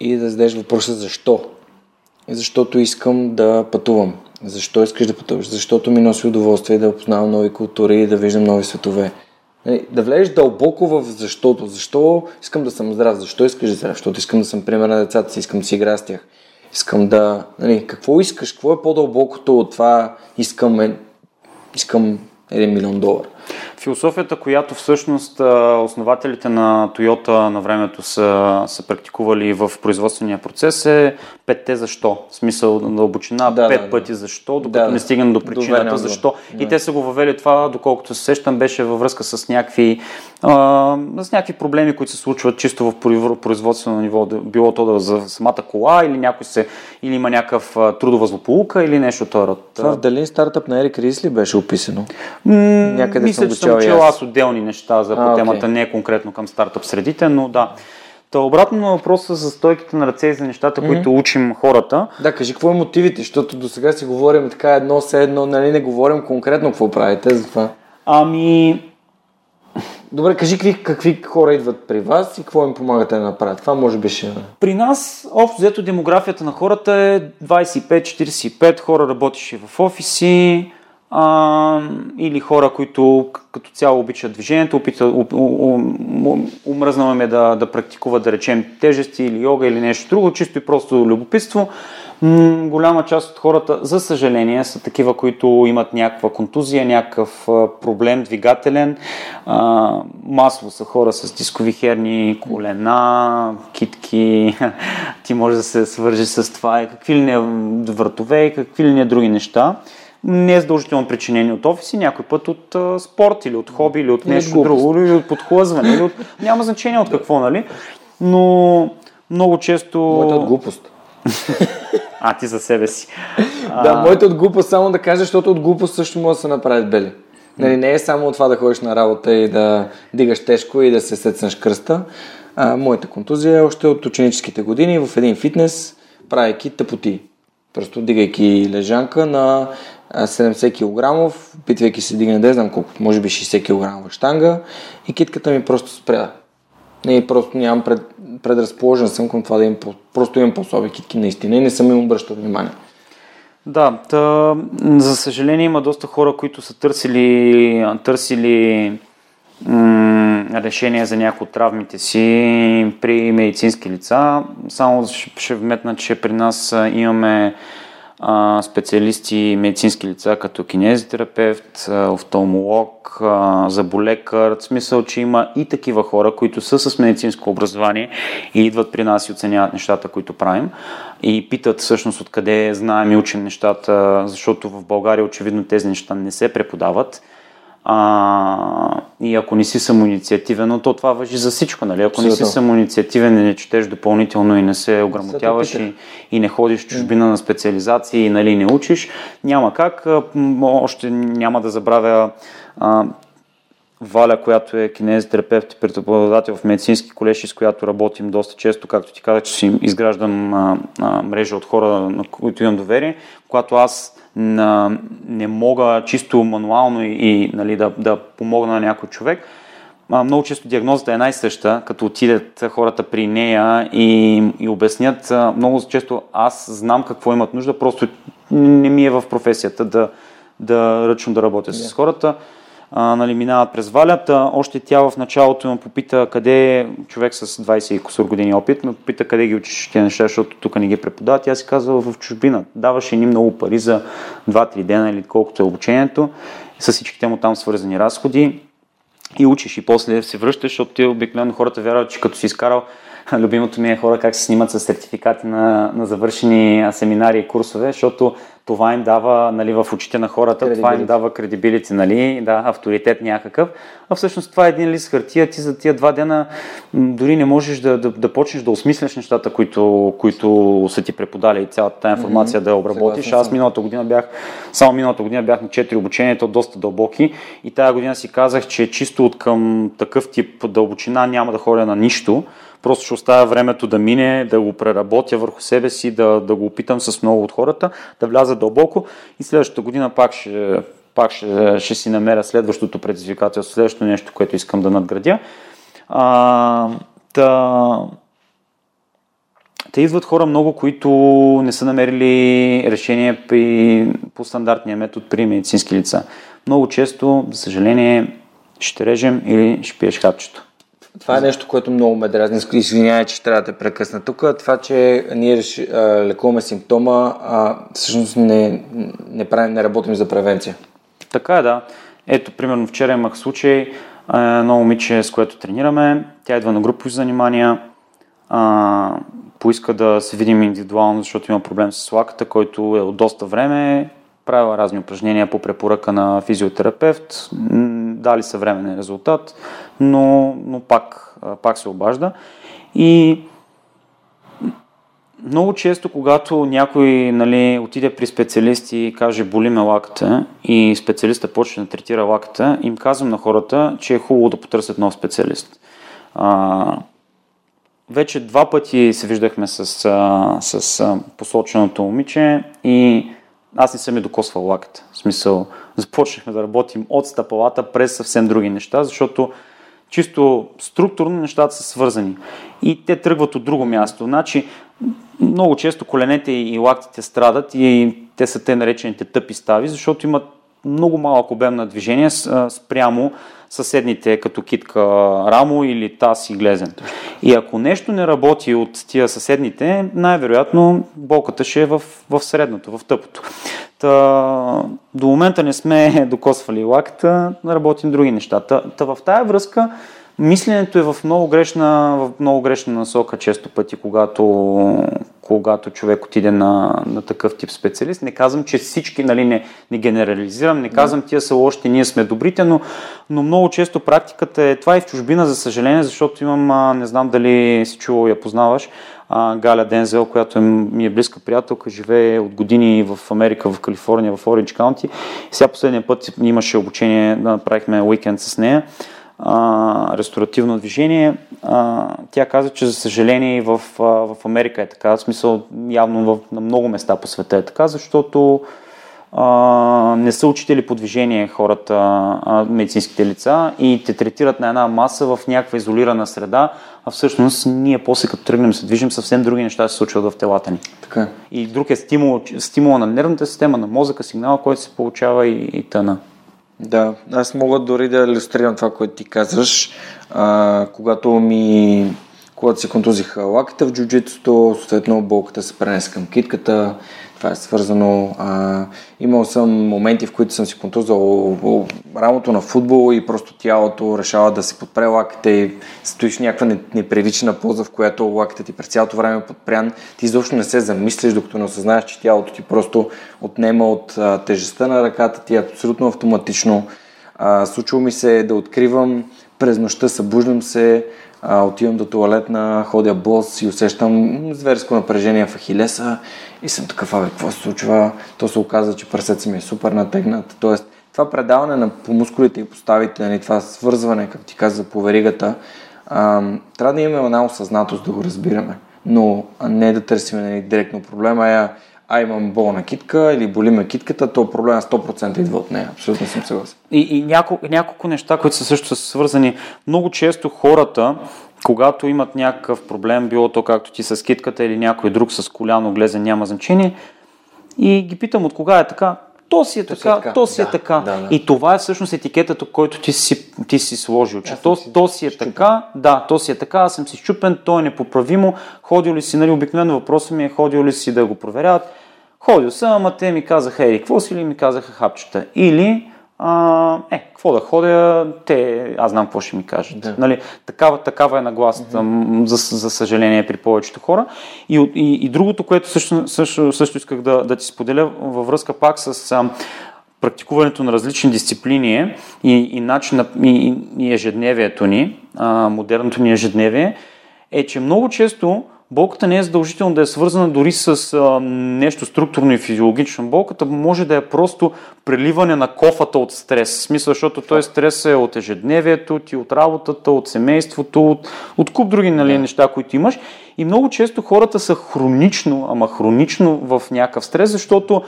и да зададеш въпроса защо. Защото искам да пътувам. Защо искаш да пътуваш? Защото ми носи удоволствие да познавам нови култури и да виждам нови светове. Да влезеш дълбоко в защото. Защо искам да съм здрав? Защо искаш да съм здрав? Защото искам да съм пример на децата си, искам да си игра с тях. Искам да... Какво искаш? Какво е по-дълбокото от това? Искам 1 милион долара. Философията, която всъщност основателите на Toyota на времето са практикували в производствения процес, е 5-те защо. В смисъл дълбочина, да, 5 пъти защо, докато не стигнем до причината защо. Да. И те са го въвели това, доколкото се сещам, беше във връзка с някакви проблеми, които се случват чисто в производствено ниво. Било то да за самата кола, или някой или има някакъв трудова злополука, или нещо от този род. Това в Дали стартъп на Ерик Рис ли беше описано? Някъде мисля, че съм учил аз отделни неща за по темата, okay. Не е конкретно към стартъп средите, но да. Та обратно на въпроса за стойките на ръце и за нещата, които учим хората. Да, кажи, какво е мотивите, защото до сега си говорим така едно, нали, не говорим конкретно какво правите за това. Добре, кажи какви хора идват при вас и какво им помагате да направят. Това може би ще... При нас, общо взето, демографията на хората е 25-45 хора, работеше в офиси, или хора, които като цяло обичат движението, умръзнаме да практикуват, да речем, тежести или йога или нещо друго, чисто и просто любопитство. Голяма част от хората, за съжаление, са такива, които имат някаква контузия, някакъв проблем двигателен. Масово са хора с дискови херни, колена, китки, ти можеш да се свържиш с това, какви ли не вратове, какви ли не други неща. Не е задължително причинени от офиси, някой път от спорт или от хобби, или от нещо друго, или от подхлъзване, или от... Няма значение от какво, нали? Но много често... Моята от глупост. Ти за себе си. Да, моята от глупост, само да кажа, защото от глупост също може да се направят бели. Нали, не е само това да ходиш на работа и да дигаш тежко и да се сецнеш кръста. Моята контузия е още от ученическите години в един фитнес, правейки тъпоти. Просто дигайки лежанка на 70 кг, опитвайки се дигне да знам колко, може би 60 кг щанга, и китката ми просто спря. Не, просто нямам предразположен съм към това да имам, просто имам по-слаби китки наистина и не съм им обръщал внимание. Да, за съжаление има доста хора, които са търсили решение за някои от травмите си при медицински лица. Само ще вметна, че при нас имаме специалисти, медицински лица като кинезитерапевт, офталмолог, заболекар, в смисъл, че има и такива хора, които са с медицинско образование и идват при нас и оценяват нещата, които правим, и питат всъщност откъде знаем и учим нещата, защото в България очевидно тези неща не се преподават. И ако не си самоинициативен, но то това важи за всичко, нали? Ако не си самоинициативен и не четеш допълнително и не се ограмотяваш и не ходиш в чужбина на специализации и, нали, не учиш, няма как. Още няма да забравя Валя, която е кинезитерапевт и преподавател в медицински колеж, с която работим доста често, както ти казах, че си изграждам мрежа от хора, на които имам доверие, когато аз не мога чисто мануално и, нали, да помогна на някой човек. Много често диагнозата е най-съща, като отидат хората при нея и обяснят. Много често аз знам какво имат нужда, просто не ми е в професията да ръчно да работя с хората. Нали, минават през Валята. Още тя в началото ме попита къде, човек с 20 и кусор години опит, ме попита къде ги учиш тия неща, защото тук не ги преподават. Тя си казва в чужбина. Даваше ни много пари за 2-3 дена или колкото е обучението, с всичките му там свързани разходи. и учиш и после се връщаш, защото ти обикновено хората вярват, че като си изкарал, любимото ми е хора как се снимат с сертификати на завършени семинари и курсове, защото това им дава, нали, в очите на хората, това им дава кредибилити, нали, да, авторитет някакъв. А всъщност това е един лист хартия, ти за тия два дена дори не можеш да почнеш да осмисляш нещата, които са ти преподали и цялата тази информация да обработиш. Съгласен. Аз миналата година бях на 4 обучения, то доста дълбоки, и тази година си казах, че чисто от към такъв тип дълбочина няма да ходя на нищо. Просто ще оставя времето да мине, да го преработя върху себе си, да го опитам с много от хората, да вляза дълбоко, и следващата година пак ще си намеря следващото предизвикателство, следващото нещо, което искам да надградя. Те идват хора много, които не са намерили решение по стандартния метод при медицински лица. Много често, за съжаление, ще режем или ще пиеш хапчето. Това е нещо, което много ме дразни. Извинявай, че трябва да те прекъсна тук. Това, че ние лекуваме симптома, всъщност не работим за превенция. Така е, да. Ето, примерно вчера имах случай, едно момиче, с което тренираме, тя идва на групови занимания, поиска да се видим индивидуално, защото има проблем с лаката, който е от доста време, правила разни упражнения по препоръка на физиотерапевт, дали са временен резултат, но пак се обажда. И много често, когато някой, нали, отиде при специалист и каже боли ме лаката, и специалистът почне да третира лаката, им казвам на хората, че е хубаво да потърсят нов специалист. Вече два пъти се виждахме с посоченото момиче и аз не съм я докосвал лаката. В смисъл, започнахме да работим от стъпалата през съвсем други неща, защото чисто структурно нещата са свързани. И те тръгват от друго място. Значи, много често коленете и лактите страдат и те са те наречените тъпи стави, защото имат много малък обем на движение спрямо съседните, като китка, рамо или таз и глезен. И ако нещо не работи от тия съседните, най-вероятно болката ще е в средното, в тъпото. До момента не сме докосвали лаката, работим други неща. В тая връзка мисленето е в много грешна насока често пъти, когато човек отиде на такъв тип специалист. Не казвам, че всички, нали, не генерализирам, не казвам, тия са лошите, ние сме добрите, но много често практиката е това и в чужбина, за съжаление, защото имам, не знам дали си чувал, я познаваш, Галя Дензел, която ми е близка приятелка, живее от години в Америка, в Калифорния, в Ориндж Каунти. Сега последния път имаше обучение, да направихме уикенд с нея. Ресторативно движение. Тя каза, че за съжаление в Америка е така, в смисъл явно на много места по света е така, защото не са учители по движение хората, медицинските лица, и те третират на една маса в някаква изолирана среда, а всъщност ние после като тръгнем се движим, съвсем други неща се случват в телата ни. Така. И друг е стимула на нервната система, на мозъка, сигнала, който се получава и тъна. Да, аз мога дори да илюстрирам това, което ти казваш. Когато се контузиха лаката в джуджитото, съответно болката се пренесе към китката, това е свързано. Имал съм моменти, в които съм си контузил рамото на футбол и просто тялото решава да се подпре лаката и стоиш в някаква неприлична поза, в която лаката ти през цялото време е подпрян. Ти изобщо не се замислиш, докато не осъзнаеш, че тялото ти просто отнема от тежестта на ръката ти абсолютно автоматично. Случило ми се да откривам през нощта, събуждам се, отивам до тоалетна, ходя бос и усещам зверско напрежение в ахилеса и съм такъв, какво се случва? То се оказа, че пръсеца ми е супер натегната. Тоест, това предаване по мускулите и поставите, това свързване, как ти каза, по веригата, трябва да имаме една осъзнатост да го разбираме, но не да търсим директно проблема, имам болна китка или боли ме китката, то проблема 100% идва от нея. Абсолютно съм съгласен. И няколко неща, които са също свързани. Много често хората, когато имат някакъв проблем, било то както ти с китката или някой друг с коляно, глезен, няма значение, и ги питам от кога е така. То си е така. Да. И това е всъщност етикетът, който ти си сложил. Че то си е така, аз съм си щупен, то е непоправимо. Ходил ли си, нали, обикновено въпросът ми е, ходил ли си да го проверяват? Ходил съм, ама те ми казаха, какво си ли ми казаха хапчета? Или Какво да ходя, аз знам какво ще ми кажат. Да. Нали, такава е нагласата, за съжаление, при повечето хора. И другото, което също исках да ти споделя във връзка пак с практикуването на различни дисциплини и начин и ежедневието ни, модерното ни ежедневие, е, че много често болката не е задължително да е свързана дори с нещо структурно и физиологично. Болката може да е просто преливане на кофата от стрес. В смисъл, защото този стрес е от ежедневието ти, от работата, от семейството, от куп други неща, които имаш. И много често хората са хронично в някакъв стрес, защото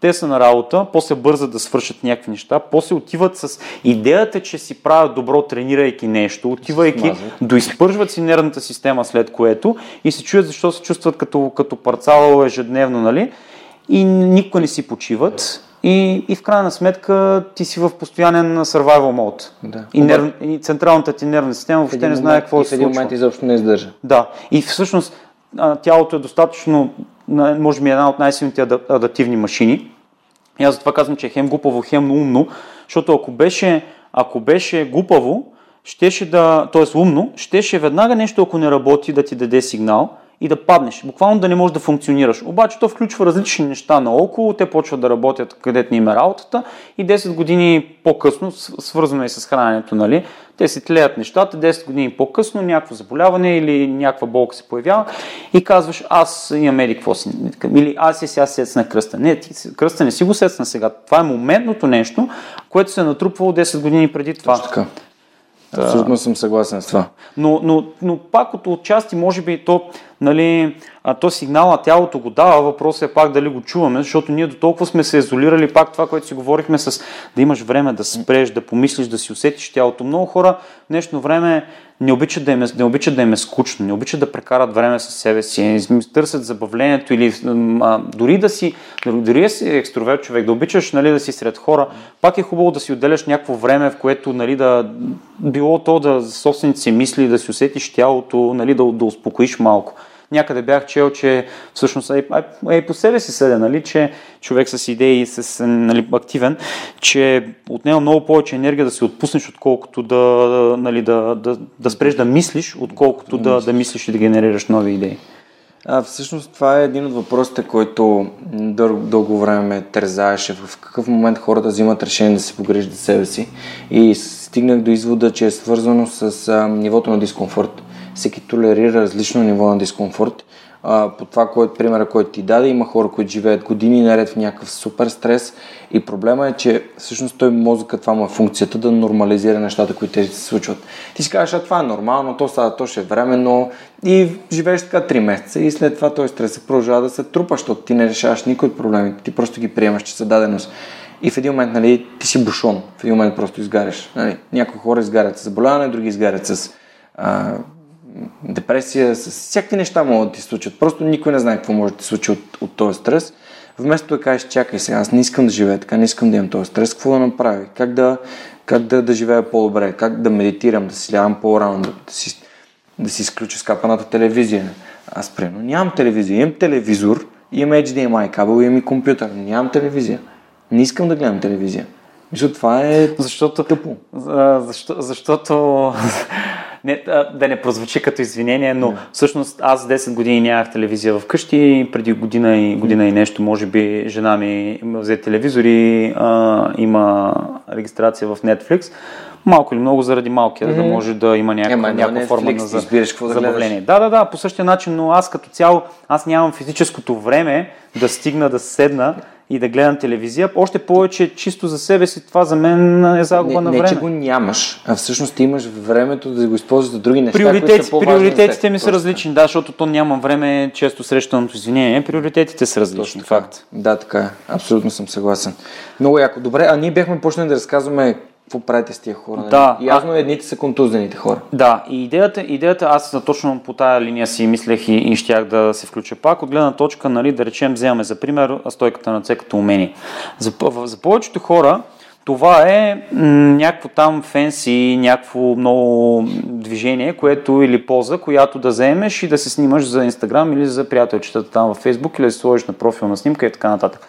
те са на работа, после бързат да свършат някакви неща, после отиват с идеята, че си правят добро, тренирайки нещо, отивайки, доизпържват си нервната система, след което и се чуят защо се чувстват като парцало ежедневно, нали? И никога не си почиват. И в крайна сметка ти си в постоянен survival mode. Да. И централната ти нервна система въобще не знае какво се случва. И в един момент изобщо не издържа. Да. И всъщност тялото е достатъчно, може би, една от най-силните адаптивни машини. И аз затова казвам, че е хем глупаво, хем умно, защото ако беше глупаво, умно, щеше веднага нещо, ако не работи, да ти даде сигнал и да паднеш. Буквално да не можеш да функционираш. Обаче то включва различни неща наоколо, те почват да работят където не има работата и 10 години по-късно, свързано и с храненето, нали? Те си тлеят нещата, 10 години по-късно някакво заболяване или някаква болка се появява и казваш, аз имам еди какво си, или аз и сега сецна кръста. Не, ти кръста не си го сецна сега. Това е моментното нещо, което се е натрупвало 10 години преди това. Точно така. Абсолютно съм съгласен с това. Но пак отчасти, може би, то сигнала тялото го дава, въпросът е пак дали го чуваме, защото ние до толкова сме се изолирали, пак това, което си говорихме с да имаш време да спреш, да помислиш, да си усетиш тялото. Много хора в днешно време не обичат да им е скучно, не обичат да прекарат време със себе си, търсят забавлението или дори да си екстроверт човек, да обичаш да си сред хора, пак е хубаво да си отделяш някакво време, в което да било то да собствените си мисли, да си усетиш тялото, да успокоиш малко. Някъде бях чел, че всъщност по себе си съдя, че човек с идеи, активен, че отнема много повече енергия да се отпуснеш, отколкото да спреш да мислиш, отколкото да мислиш и да генерираш нови идеи. Всъщност това е един от въпросите, който дълго време тързаеше. В какъв момент хората взимат решение да се погрижат за себе си? И стигнах до извода, че е свързано с нивото на дискомфорт. Всеки толерира различно ниво на дискомфорт. По това, който ти даде, има хора, които живеят години наред в някакъв супер стрес и проблема е, че всъщност той мозъка, това му е функцията да нормализира нещата, които те се случват. Ти си кажеш, това е нормално, то ще е временно и живееш така 3 месеца и след това той стрес се продължава да се трупа, защото ти не решаваш никой от проблемите, ти просто ги приемаш, че са даденост. И в един момент ти си бушон, в един момент просто изгаряш. Някои хора изгарят с заболяване, други изгарят с депресия, с всякакви неща могат да ти случат. Просто никой не знае какво може да ти случи от този стрес. Вместо да кажеш, чакай сега, аз не искам да живея така, не искам да имам този стрес, какво да направя? Как да живея по-добре? Как да медитирам, да си лягам по-рано, да си изключа скапаната телевизия? Аз примерно нямам телевизия, имам телевизор, имам HDMI кабел, имам и компютър, но нямам телевизия. Не искам да гледам телевизия. Мисля, това е тъпо. Защото да не прозвучи като извинение, но всъщност аз 10 години нямах телевизия вкъщи и преди година и нещо, може би жена ми взе телевизор и има регистрация в Netflix. Малко или много заради малкия, да може да има някаква форма на забавление. Да, по същия начин, но аз като цяло, аз нямам физическото време да стигна, да седна и да гледам телевизия. Още повече чисто за себе си, това за мен е загуба на време. Не, че го нямаш, а всъщност ти имаш времето да го използваш за други неща, които са по-важни. Приоритетите ми са различни, да, защото то нямам време, често срещаното извинение. Приоритетите са различни, факт. Да, така, абсолютно съм съгласен. Много яко. Добре, а ние бяхме почнали да разказваме какво правите с тия хора? Да. Явно едните са контузените хора. Да, и идеята, аз точно по тая линия си мислех и щях да се включа пак. От гледна точка, да речем, вземаме за пример стойката на ръце като умение. За повечето хора това е някакво там фенси, някакво ново движение, което или поза, която да вземеш и да се снимаш за Инстаграм или за приятелчетата там във Фейсбук или да се сложиш на профилна снимка и така нататък.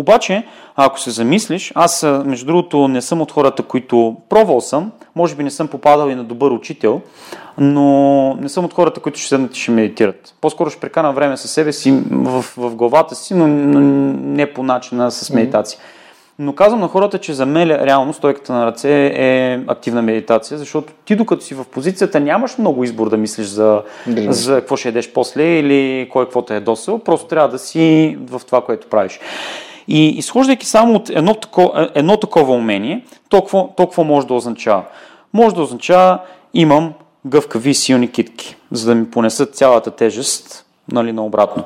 Обаче, ако се замислиш, аз между другото не съм от хората, които пробвал съм, може би не съм попадал и на добър учител, но не съм от хората, които ще седнат и ще медитират. По-скоро ще прекарам време със себе си, в главата си, но не по начина с медитация. Но казвам на хората, че за мен реално стойката на ръце е активна медитация, защото ти докато си в позицията нямаш много избор да мислиш за какво ще ядеш после или кой какво те е досъл, просто трябва да си в това, което правиш. И изхождайки само от едно такова умение, толкова може да означава. Може да означава, имам гъвкави силни китки, за да ми понесат цялата тежест, нали, наобратно.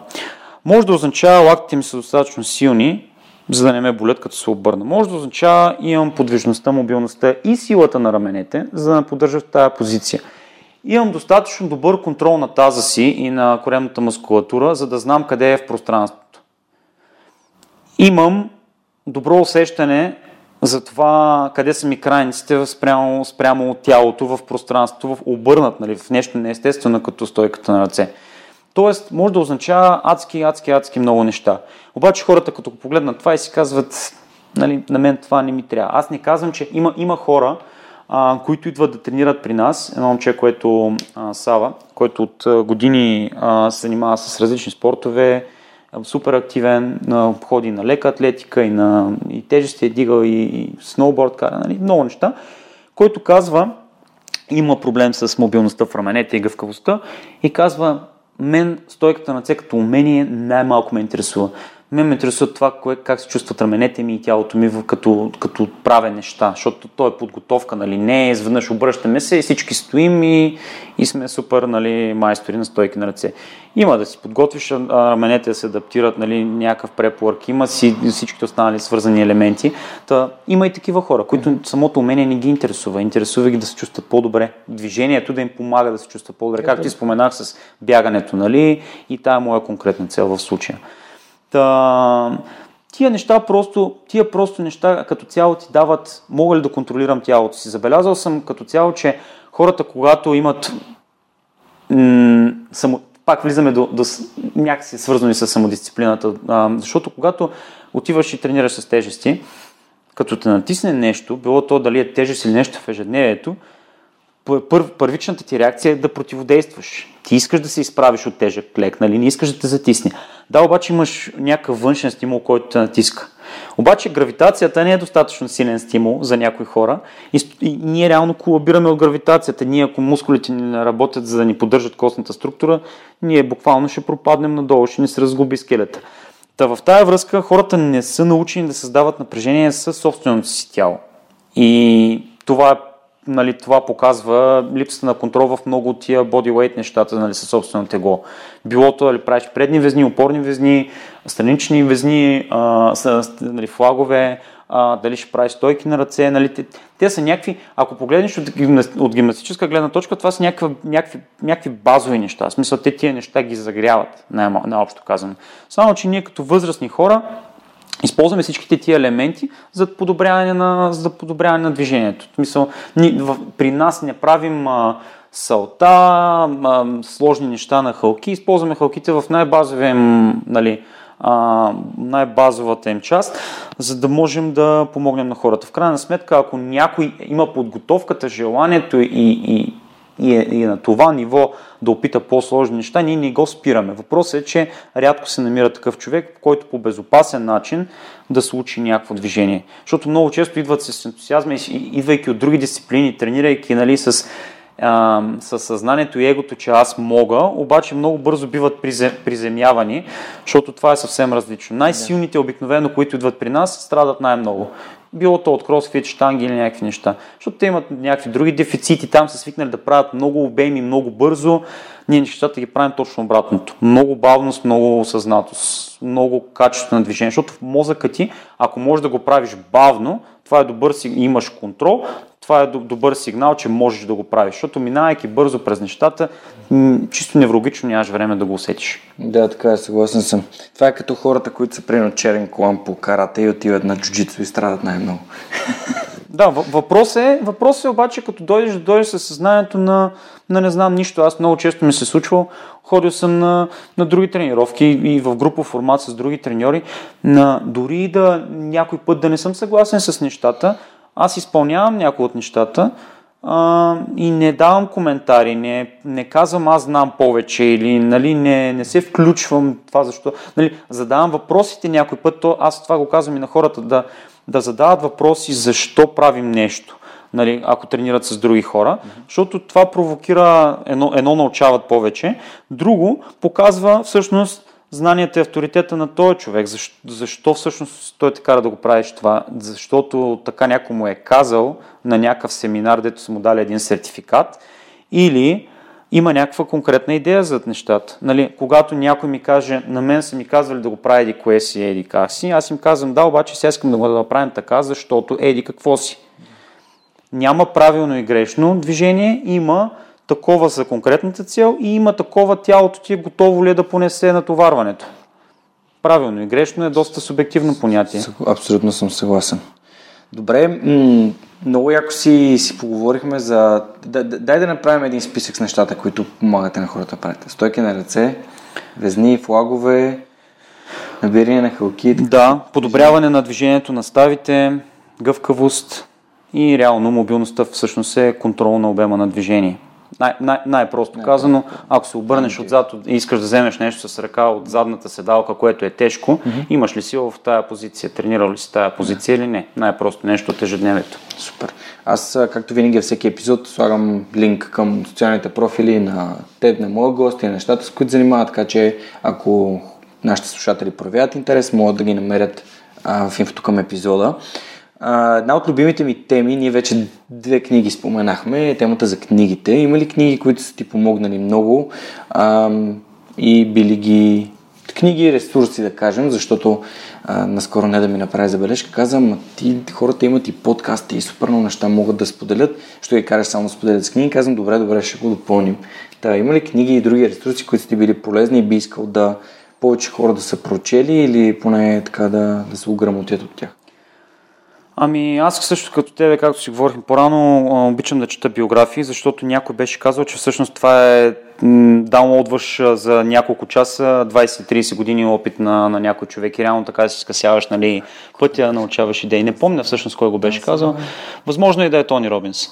Може да означава, лактите ми са достатъчно силни, за да не ме болят като се обърна. Може да означава, имам подвижността, мобилността и силата на раменете, за да не поддържа в тази позиция. Имам достатъчно добър контрол на таза си и на коремната мускулатура, за да знам къде е в пространството. Имам добро усещане за това къде са ми крайниците спрямо от тялото в пространството, в обърнат, нали, в нещо неестествено като стойката на ръце. Тоест, може да означава адски много неща. Обаче хората, като го погледнат това и си казват, нали, на мен това не ми трябва. Аз не казвам, че има хора, които идват да тренират при нас. Едно момче, което Сава, който от години се занимава с различни спортове, супер активен, ходи на лека атлетика и тежести е дигал и сноуборд кара, нали, много неща, който казва, има проблем с мобилността в раменете и гъвкавостта и казва, мен стойката на ръце като умение най-малко ме интересува. Мен ме интересува това как се чувстват раменете ми и тялото ми като правя неща, защото то е подготовка, нали, не е изведнъж обръщаме се и всички стоим и сме супер, нали, майстори на стойки на ръце. Има да си подготвиш раменете да се адаптират, нали, някакъв препорък, има си всички останали свързани елементи. Та, има и такива хора, които самото умение не ги интересува. Интересува ги да се чувстват по-добре. Движението да им помага да се чувстват по-добре. Както ти споменах с бягането, нали, и тая моя конкретна цел в случая. Тия просто неща като цяло ти дават, мога ли да контролирам тялото си. Забелязал съм като цяло, че хората, когато имат пак влизаме до някакси свързани с самодисциплината, защото когато отиваш и тренираш с тежести, като те натисне нещо, било то дали е тежест или нещо в ежедневието, първичната ти реакция е да противодействаш. Ти искаш да се изправиш от тежък лек, нали? Не искаш да те затисне. Да, обаче имаш някакъв външен стимул, който те натиска. Обаче гравитацията не е достатъчно силен стимул за някои хора и ние реално колабираме от гравитацията. Ние, ако мускулите ни работят, за да ни поддържат костната структура, ние буквално ще пропаднем надолу, ще ни се разгуби скелета. Та в тая връзка хората не са научени да създават напрежение със собственото си тяло. И това е, нали, това показва липсата на контрол в много от тия бодилейт нещата, нали, със собствено тегло. Било то, нали, правиш предни везни, опорни везни, странични везни, нали, флагове, дали ще правиш стойки на ръце. Нали, те са някакви, ако погледнеш от гимнастическа гледна точка, това са някакви базови неща. В смисъл, те тия неща ги загряват, наобщо казано. Само, че ние като възрастни хора използваме всичките тия елементи за подобряване на движението. В смисъл, при нас не правим салта, сложни неща на хълки. Използваме хълките в най-базовата им част, за да можем да помогнем на хората. В крайна сметка, ако някой има подготовката, желанието и на това ниво да опита по-сложни неща, ние не го спираме. Въпросът е, че рядко се намира такъв човек, който по безопасен начин да се учи някакво движение. Защото много често идват с ентусиазма, идвайки от други дисциплини, тренирайки, нали, със съзнанието и егото, че аз мога, обаче много бързо биват приземявани, защото това е съвсем различно. Най-силните обикновено, които идват при нас, страдат най-много. Било то от кросфит, щанги или някакви неща. Защото те имат някакви други дефицити, там са свикнали да правят много обеми, много бързо. Ние нещата ги правим точно обратното. Много бавност, много осъзнатост, много качество на движение. Защото в мозъка ти, ако можеш да го правиш бавно, това е добър сигнал, имаш контрол, това е добър сигнал, че можеш да го правиш. Защото минавайки бързо през нещата, чисто неврологично нямаш време да го усетиш. Да, така е, съгласен съм. Това е като хората, които са приемат черен колан по карате и отиват на джуджицу и страдат най-много. Да, въпрос е обаче, като дойдеш със съзнанието на не знам нищо. Аз много често ми се случва, ходил съм на други тренировки и в групов формат с други треньори, дори да някой път да не съм съгласен с нещата, аз изпълнявам някои от нещата и не давам коментари, не казвам аз знам повече или нали, не се включвам това защо. Нали, задавам въпросите някой път, аз това го казвам и на хората да задават въпроси защо правим нещо, нали, ако тренират с други хора, защото това провокира, едно научават повече, друго показва всъщност знанията и авторитета на този човек, защо всъщност той те кара да го правиш това, защото така някой му е казал на някакъв семинар, дето са му дали един сертификат или има някаква конкретна идея зад нещата. Нали, когато някой ми каже, на мен са ми казвали да го прави еди кое си, еди как си, аз им казвам, да, обаче сега искам да го направим така, защото еди какво си. Няма правилно и грешно движение, има такова за конкретната цел и има такова тялото ти, готово ли е да понесе натоварването. Правилно и грешно е доста субективно понятие. Абсолютно съм съгласен. Добре, много яко си поговорихме за... Дай да направим един списък с нещата, които помагате на хората да правите. Стойки на ръце, везни, флагове, набиране на халки. Да, подобряване на движението на ставите, гъвкавост и реално мобилността всъщност е контрол на обема на движение. Най-просто казано, ако се обърнеш отзад и искаш да вземеш нещо с ръка от задната седалка, което е тежко, имаш ли сила в тая позиция, тренирал ли си тая позиция или не? Най-просто нещо от ежедневието. Супер. Аз, както винаги всеки епизод, слагам линк към социалните профили на теб, на моя гост и на нещата, с които занимават, така че ако нашите слушатели проявяват интерес, могат да ги намерят в инфото към епизода. Една от любимите ми теми, ние вече 2 книги споменахме, е темата за книгите. Има ли книги, които са ти помогнали много и били ги книги и ресурси, да кажем, защото наскоро не да ми направи забележка, казвам, хората имат и подкасти и супер много неща могат да споделят, що ги караш само да споделят с книги, казвам, добре, ще го допълним. Та, има ли книги и други ресурси, които са ти били полезни и би искал да повече хора да са прочели или поне така да се ограмотят от тях? Ами аз също като тебе, както си говорихме по-рано, обичам да чета биографии, защото някой беше казал, че всъщност това е даунлоудваш за няколко часа 20-30 години опит на някой човек и реално така си скъсяваш, нали, пътя, научаваш идеи. Не помня всъщност кой го беше казал. Възможно и да е Тони Робинс.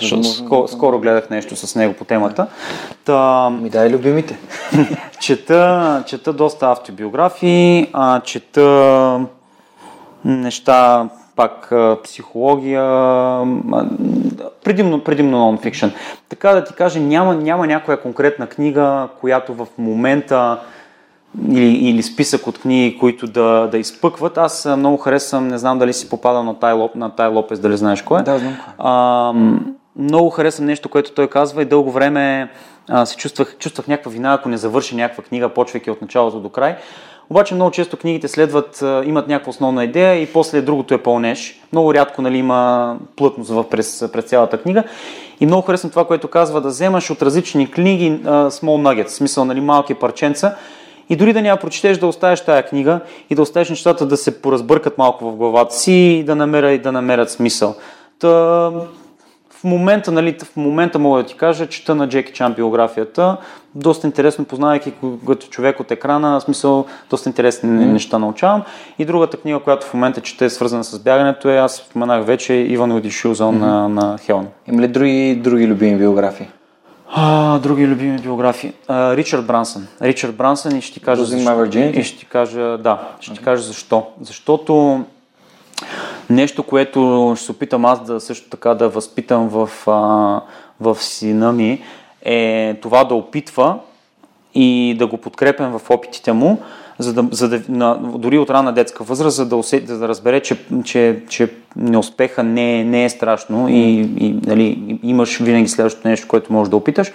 Защото скоро гледах нещо с него по темата. Ми дай любимите. Чета доста автобиографии, чета неща пак психология, предимно нонфикшн. Така да ти кажа, няма някоя конкретна книга, която в момента или списък от книги, които да изпъкват. Аз много харесвам, не знам дали си попадал на Тай Лопес, дали знаеш кой е. Да, знам. Много харесвам нещо, което той казва и дълго време се чувствах някаква вина, ако не завърши някаква книга, почвайки от началото до край. Обаче много често книгите следват, имат някаква основна идея и после другото е пълнеш. Много рядко, нали, има плътност през цялата книга. И много харесвам това, което казва, да вземаш от различни книги small nuggets, в смисъл, нали, малки парченца. И дори да няма прочетеш, да оставиш тая книга и да оставиш нещата да се поразбъркат малко в главата си и да намерят смисъл. В момента мога да ти кажа, чета на Джеки Чан биографията. Доста интересно, познавайки като човек от екрана, в смисъл, доста интересни неща научавам. И другата книга, която в момента чета, е свързана с бягането, е, аз споменах вече, Иван Уидиши Узон на Хелен. Има ли други любими биографии? Други любими биографии. Ричард Брансън. Ричард Брансън и ще ти кажа ще ти кажа защо. Защото нещо, което ще се опитам аз да също така да възпитам в сина ми, е това да опитва и да го подкрепям в опитите му, дори от ранна детска възраст, за да усети, да разбере, че неуспеха не е страшно и нали, имаш винаги следващото нещо, което можеш да опиташ.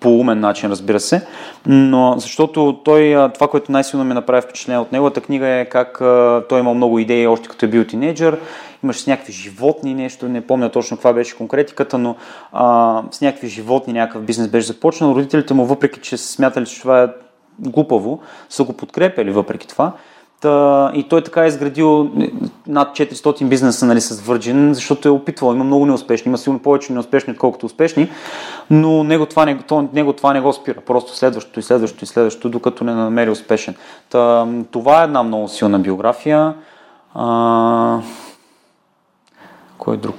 По умен начин, разбира се, но защото той, това, което най-силно ме направи впечатление от неговата книга, е как той имал много идеи още като е бил тинейджър, имаше с някакви животни нещо, не помня точно каква беше конкретиката, но с някакви животни някакъв бизнес беше започнал, родителите му, въпреки че се смятали, че това е глупаво, са го подкрепили въпреки това. И той така е изградил над 400 бизнеса, нали, с Virgin, защото е опитвал. Има много неуспешни, има сигурно повече неуспешни, отколкото успешни, но него това не го спира. Просто следващото, докато не намери успешен. Това е една много силна биография.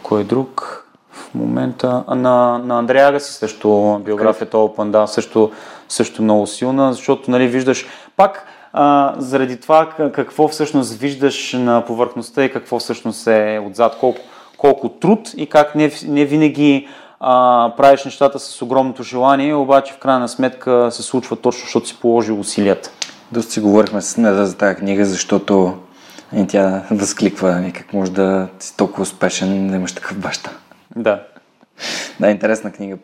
Кой друг? В момента на Андреагаси също биографията Open, да, също много силна, защото, нали, виждаш пак заради това какво всъщност виждаш на повърхността и какво всъщност е отзад, колко труд и как не винаги правиш нещата с огромното желание, обаче в крайна сметка се случва точно, защото си положил усилията. Доста си говорихме с нея за тази книга, защото и тя възкликва как може да си толкова успешен, да имаш такъв баща. Да. Да, интересна книга.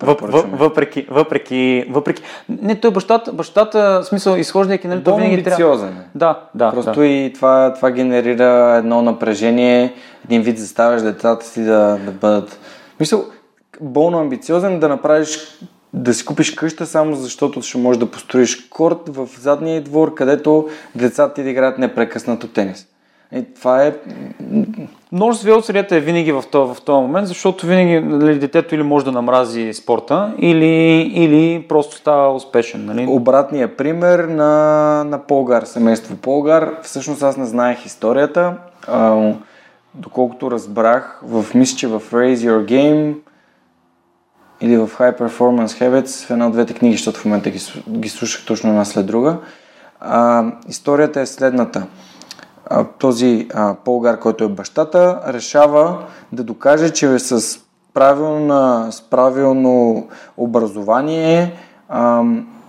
Въпреки... Не, той бащата, в смисъл, изхождайки, нали, то винаги трябва... Да. Просто да. И това генерира едно напрежение, един вид заставяш децата си да бъдат... Мисъл, болно амбициозен да направиш, да си купиш къща само защото ще можеш да построиш корт в задния двор, където децата ти да играят непрекъснато тенис. И това е... Множество велосипедията е винаги в този момент, защото винаги, нали, детето или може да намрази спорта, или просто става успешен. Нали? Обратният пример на Полгар, семейство Полгар. Всъщност аз не знаех историята. Доколкото разбрах, мисля, че в Raise Your Game или в High Performance Habits, в една от двете книги, защото в момента ги слушах точно една след друга, историята е следната. Този Полгар, който е бащата, решава да докаже, че с правилно образование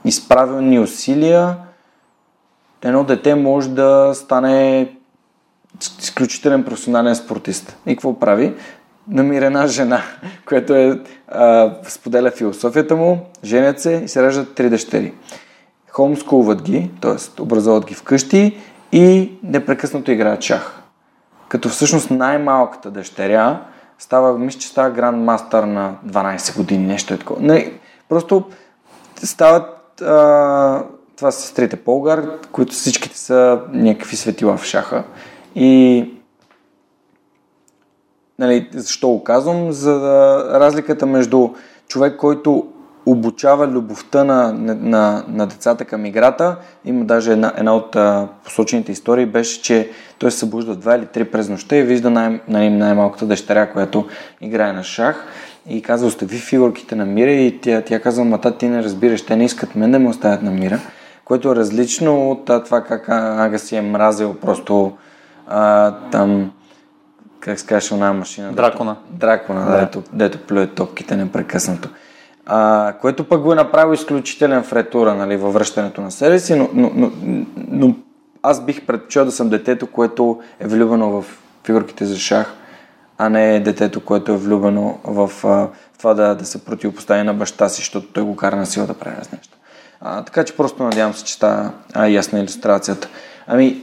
и с правилни усилия едно дете може да стане изключителен професионален спортист. И какво прави? Намира една жена, която споделя философията му, женят се и се раждат 3 дъщери. Хомскулват ги, т.е. образоват ги вкъщи и непрекъснато играе шах. Като всъщност най-малката дъщеря мисля, че става грандмастър на 12 години, нещо е такова. Не, просто стават това са сестрите Полгар, които всичките са някакви светила в шаха. И, нали, защо го казвам? За разликата между човек, който обучава любовта на децата към играта. Има даже една от посочените истории беше, че той се събужда 2 или 3 през нощта и вижда най-малката дъщеря, която играе на шах и казва: остави фигурките на мира, и тя казва: мата, ти не разбираш, те не искат мен да ме оставят на мира, което е различно от това как Агаси е мразил просто там, как се казва една машина? Дракона, да. Дето плюе топките непрекъснато. Което пък го е направил изключителен фретура, нали, във връщането на себе си, но аз бих предпочел да съм детето, което е влюбено в фигурките за шах, а не детето, което е влюбено в това да се противопостави на баща си, защото той го кара на сила да прави нещо. Така че просто надявам се, че става ясна иллюстрацията. Ами,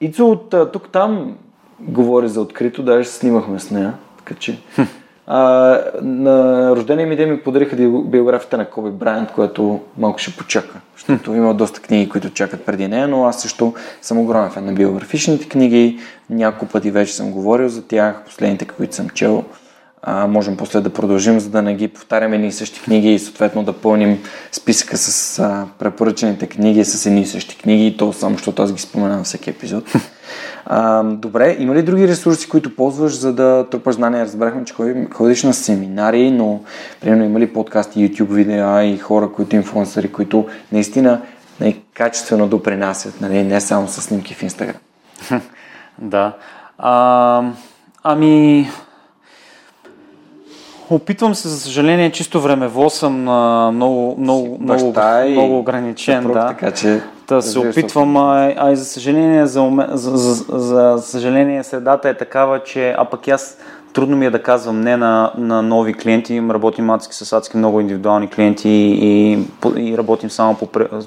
Ицо от тук-там говори за открито, даже се снимахме с нея, така че... на рождение ми ден ми подариха биографията на Коби Брайант, която малко ще почака, защото има доста книги, които чакат преди нея, но аз също съм огромен фен на биографичните книги, няколко пъти вече съм говорил за тях, последните, които съм чел, можем после да продължим, за да не ги повтаряме едни и същи книги и съответно да пълним списъка с препоръчените книги, с едни и същи книги, и то само, защото аз ги споменавам всеки епизод. Добре, има ли други ресурси, които ползваш, за да трупаш знания? Разбрахме, че ходиш на семинари, но примерно има ли подкасти, YouTube видеа и хора, които инфлуенсъри, които наистина качествено допринасят, нали? Не само с снимки в Инстаграм? Да. Опитвам се, за съжаление, чисто времево съм много ограничен. Да. Така, че се опитвам, и за съжаление, средата е такава, че пък аз трудно ми е да казвам не на нови клиенти. Работим с адски много индивидуални клиенти и работим само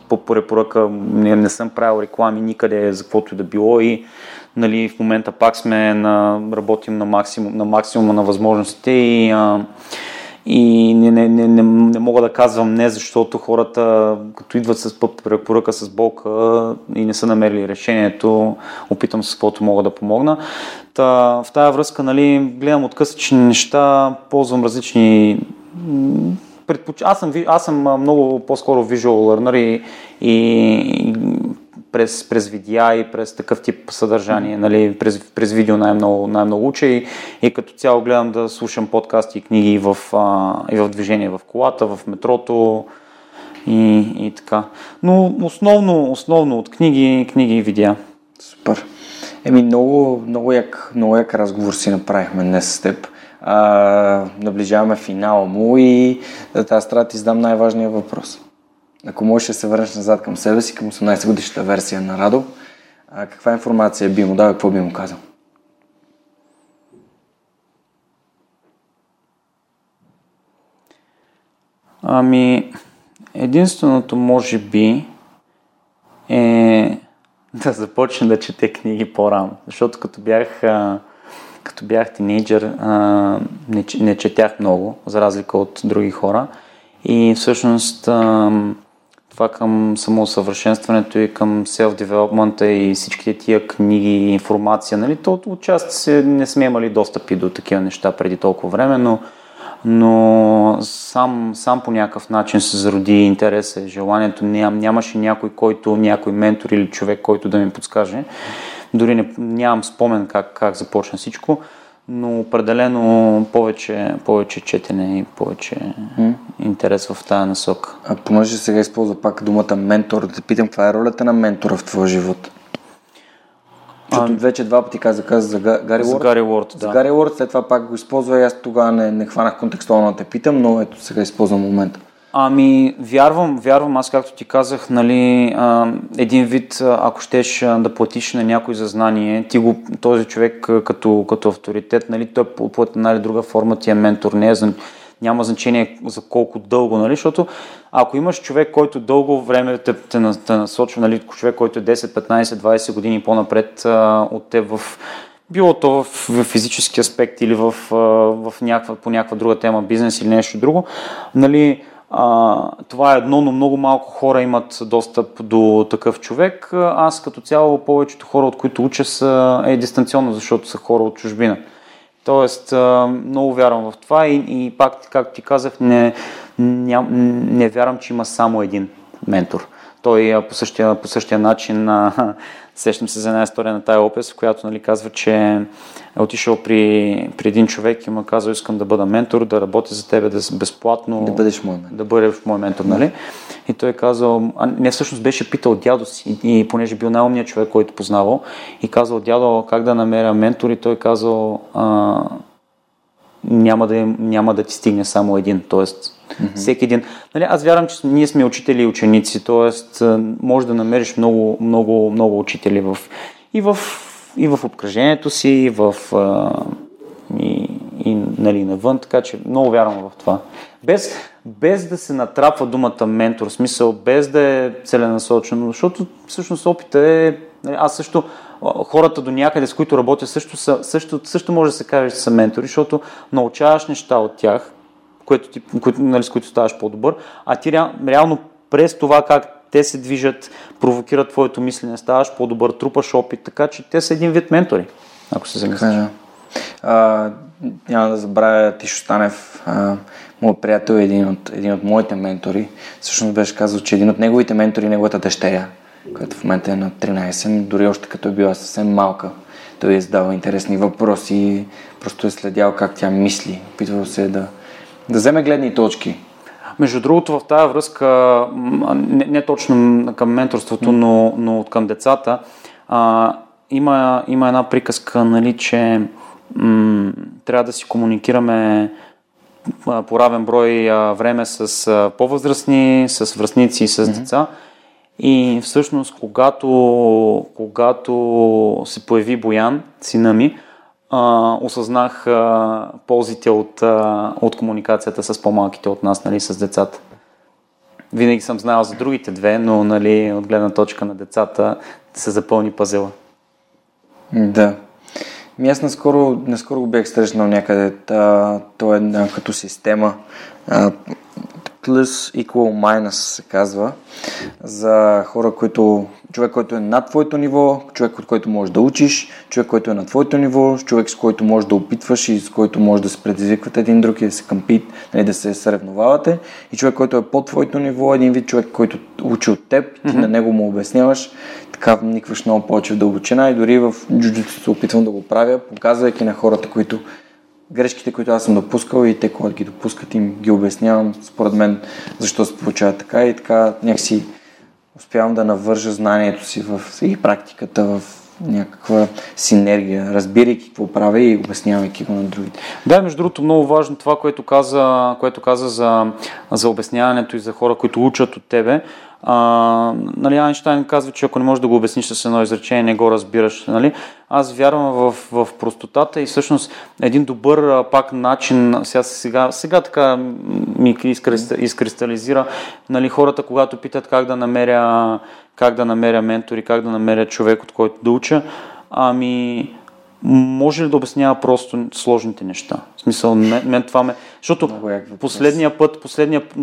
по препоръка. Не съм правил реклами никъде за каквото и да било и, нали, в момента пак работим на максимума на възможностите и, и не мога да казвам не, защото хората, като идват с препоръка с болка и не са намерили решението, опитам се каквото мога да помогна. Та, в тая връзка, нали, гледам откъсъчни неща, ползвам различни... Аз съм много по-скоро visual learner и през видеа и през такъв тип съдържание, нали, през видео най-много уча и като цяло гледам да слушам подкасти и книги и в движение в колата, в метрото и така. Но основно от книги и видеа. Супер. Много як разговор си направихме днес с теб. Наближаваме финала му и аз трябва да ти задам най-важния въпрос. Ако можеш да се върнеш назад към себе си, към 18 годишната версия на Радо, каква информация би му дал и какво би му казал? Единственото може би е да започна да чете книги по-рано, защото като бях тинейджър не четях много, за разлика от други хора. И всъщност това към самоусъвършенстването и към self-development и всичките тия книги и информация, нали, то отчасти не сме имали достъпи до такива неща преди толкова време, но сам по някакъв начин се зароди интереса и желанието. Нямаше някой ментор или човек, който да ми подскаже. Дори нямам спомен как започна всичко, но определено повече четене и повече интерес в тази насока. А понеже сега използва пак думата ментор, да те питам, каква е ролята на ментора в твоя живот? Защото вече два пъти каза за Гари Уорд. За Гари Уорд, да. За Гари Уорд, след това пак го използва и аз тогава не хванах контекстуално да те питам, но ето сега използвам момента. Вярвам, аз както ти казах, нали, един вид, ако щеш да платиш на някой за знание, този човек като авторитет, нали, той под една или друга форма ти е ментор, няма значение за колко дълго, нали, защото ако имаш човек, който дълго време те насочва, нали, човек, който е 10, 15, 20 години по-напред от теб в... Било то в физически аспект или по някаква друга тема, бизнес или нещо друго, нали, това е едно, но много малко хора имат достъп до такъв човек. Аз като цяло повечето хора, от които уча, са дистанционно, защото са хора от чужбина. Тоест, много вярвам в това и пак, както ти казах, не вярвам, че има само един ментор. Той по същия начин, сещам се за една история на Тай Лопес, в която, нали, казва, че е отишъл при един човек и му казва: искам да бъда ментор, да работя за тебе, да безплатно, да бъдеш мой ментор. Да бъдеш мой ментор, нали? И той е казал, всъщност беше питал дядо си, и понеже бил най-умният човек, който познавал, и казал: дядо, как да намеря ментор? И той казал: няма да ти стигне само един, тоест всеки един. Нали, аз вярвам, че ние сме учители и ученици, т.е. може да намериш много, много, много учители в обкръжението си, и нали, навън, така че много вярвам в това. Без да се натрапва думата ментор, в смисъл, без да е целенасочено, защото всъщност опита е... Аз също, хората до някъде, с които работя, също може да се каже, че са ментори, защото научаваш неща от тях, нали, с които ставаш по-добър, а ти реално през това как те се движат, провокират твоето мислене, ставаш по-добър, трупаш опит, така че те са един вид ментори, ако се замислиш. Няма да забравя Тишо Станев, моят приятел, е един от моите ментори. Всъщност беше казал, че един от неговите ментори е неговата дъщеря, която в момента е на 13, дори още като е била съвсем малка. Той е задавал интересни въпроси, просто е следял как тя мисли, опитвал се да вземе гледни точки. Между другото, в тази връзка, не точно към менторството, но към децата, има една приказка, нали, че трябва да си комуникираме по равен брой време с по-възрастни, с връстници и с деца. И всъщност, когато се появи Боян, сина ми, осъзнах ползите от комуникацията с по-малките от нас, нали, с децата. Винаги съм знаел за другите две, но, нали, от гледна точка на децата се запълни пазела. Да. Аз наскоро го бях срещнал някъде. То е като система. Plus equal minus се казва. За хора, човек, който е над твоето ниво, човек, от който можеш да учиш, човек, който е на твоето ниво, човек, с който можеш да опитваш и с който можеш да се предизвиквате един друг и да се къмпит, да се съревновавате. И човек, който е под твоето ниво, един вид човек, който учи от теб, ти на него му обясняваш. Така вникваш много повече в дълбочина и дори в джуджуто се опитвам да го правя, показвайки на хората, които грешките, които аз съм допускал и те, когато ги допускат, им ги обяснявам според мен защо се получава така и така някакси успявам да навържа знанието си и практиката в някаква синергия, разбирайки какво правя и обяснявайки го на другите. Да, между другото много важно това, което каза за обясняването и за хора, които учат от тебе. Айнщайн казва, че ако не можеш да го обясниш с едно изречение, не го разбираш. Нали? Аз вярвам в простотата и всъщност един добър пак начин, сега така ми изкристализира, нали, хората, когато питат как да намеря ментор и как да намеря човек, от който да уча, може ли да обяснява просто сложните неща? В смисъл, мен това ме... Защото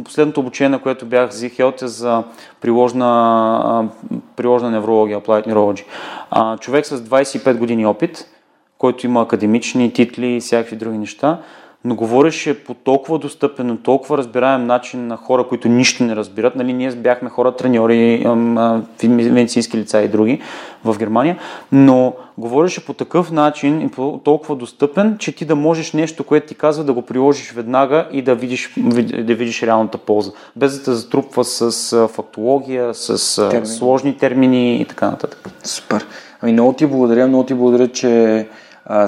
последното обучение, на което бях в Z-Health е за приложна неврология, applied neurology. Човек с 25 години опит, който има академични титли и всякакви други неща, но говореше по толкова достъпен, толкова разбираем начин на хора, които нищо не разбират. Нали, ние бяхме хора, треньори, медицински лица и други в Германия, но говореше по такъв начин и по толкова достъпен, че ти да можеш нещо, което ти казва, да го приложиш веднага и да видиш реалната полза. Без да те затрупва с фактология, с сложни термини и така нататък. Супер. Много ти благодаря, че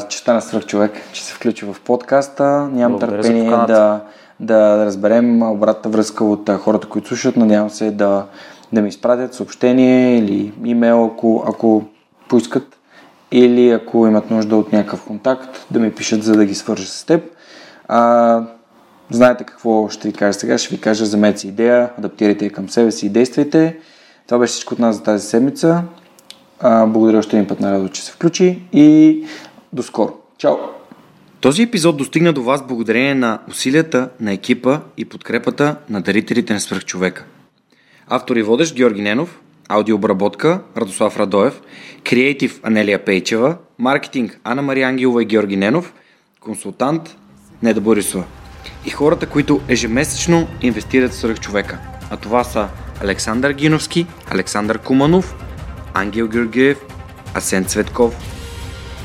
стана свръхчовек, че се включи в подкаста. Нямам търпение да разберем обратна връзка от хората, които слушат. Надявам се да ми изпратят съобщение или имейл, ако поискат, или ако имат нужда от някакъв контакт, да ми пишат, за да ги свържа с теб. Знаете какво ще ви кажа сега. Ще ви кажа: замете си идея, адаптирайте я към себе си и действайте. Това беше всичко от нас за тази седмица. Благодаря още един път на Радо, че се включи, и до скоро. Чао! Този епизод достигна до вас благодарение на усилията на екипа и подкрепата на дарителите на свръхчовека. Автор и водещ Георги Ненов, аудиообработка Радослав Радоев, креатив Анелия Пейчева, маркетинг Ана Мария Ангелова и Георги Ненов, консултант Неда Борисова и хората, които ежемесечно инвестират в свръхчовека. А това са Александър Гиновски, Александър Куманов, Ангел Георгиев, Асен Цветков,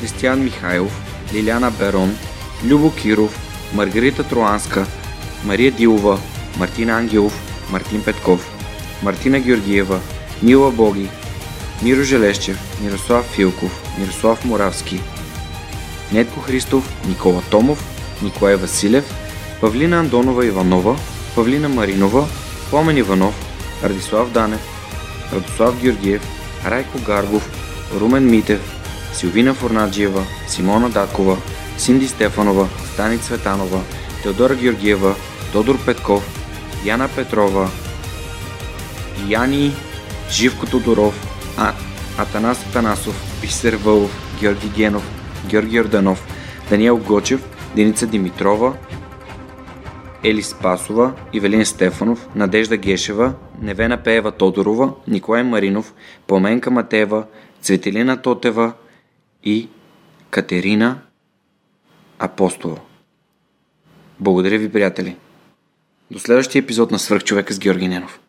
Християн Михайлов, Лиляна Берон, Любо Киров, Маргарита Троанска, Мария Дилова, Мартин Ангелов, Мартин Петков, Мартина Георгиева, Мила Боги, Миро Желещев, Мирослав Филков, Мирослав Моравски, Нетко Христов, Никола Томов, Николай Василев, Павлина Андонова Иванова, Павлина Маринова, Пламен Иванов, Радислав Данев, Радослав Георгиев, Райко Гаргов, Румен Митев, Силвина Фурнаджиева, Симона Дакова, Синди Стефанова, Стани Цветанова, Теодора Георгиева, Тодор Петков, Яна Петрова, Яни Живко Тодоров, Атанас Атанасов, Бисер Вълов, Георги Генов, Георги Йорданов, Даниел Гочев, Деница Димитрова, Ели Спасова, Ивелин Стефанов, Надежда Гешева, Невена Пеева Тодорова, Николай Маринов, Пламенка Матева, Цветелина Тотева и Катерина Апостолова. Благодаря ви, приятели! До следващия епизод на Свръхчовека с Георги Ненов.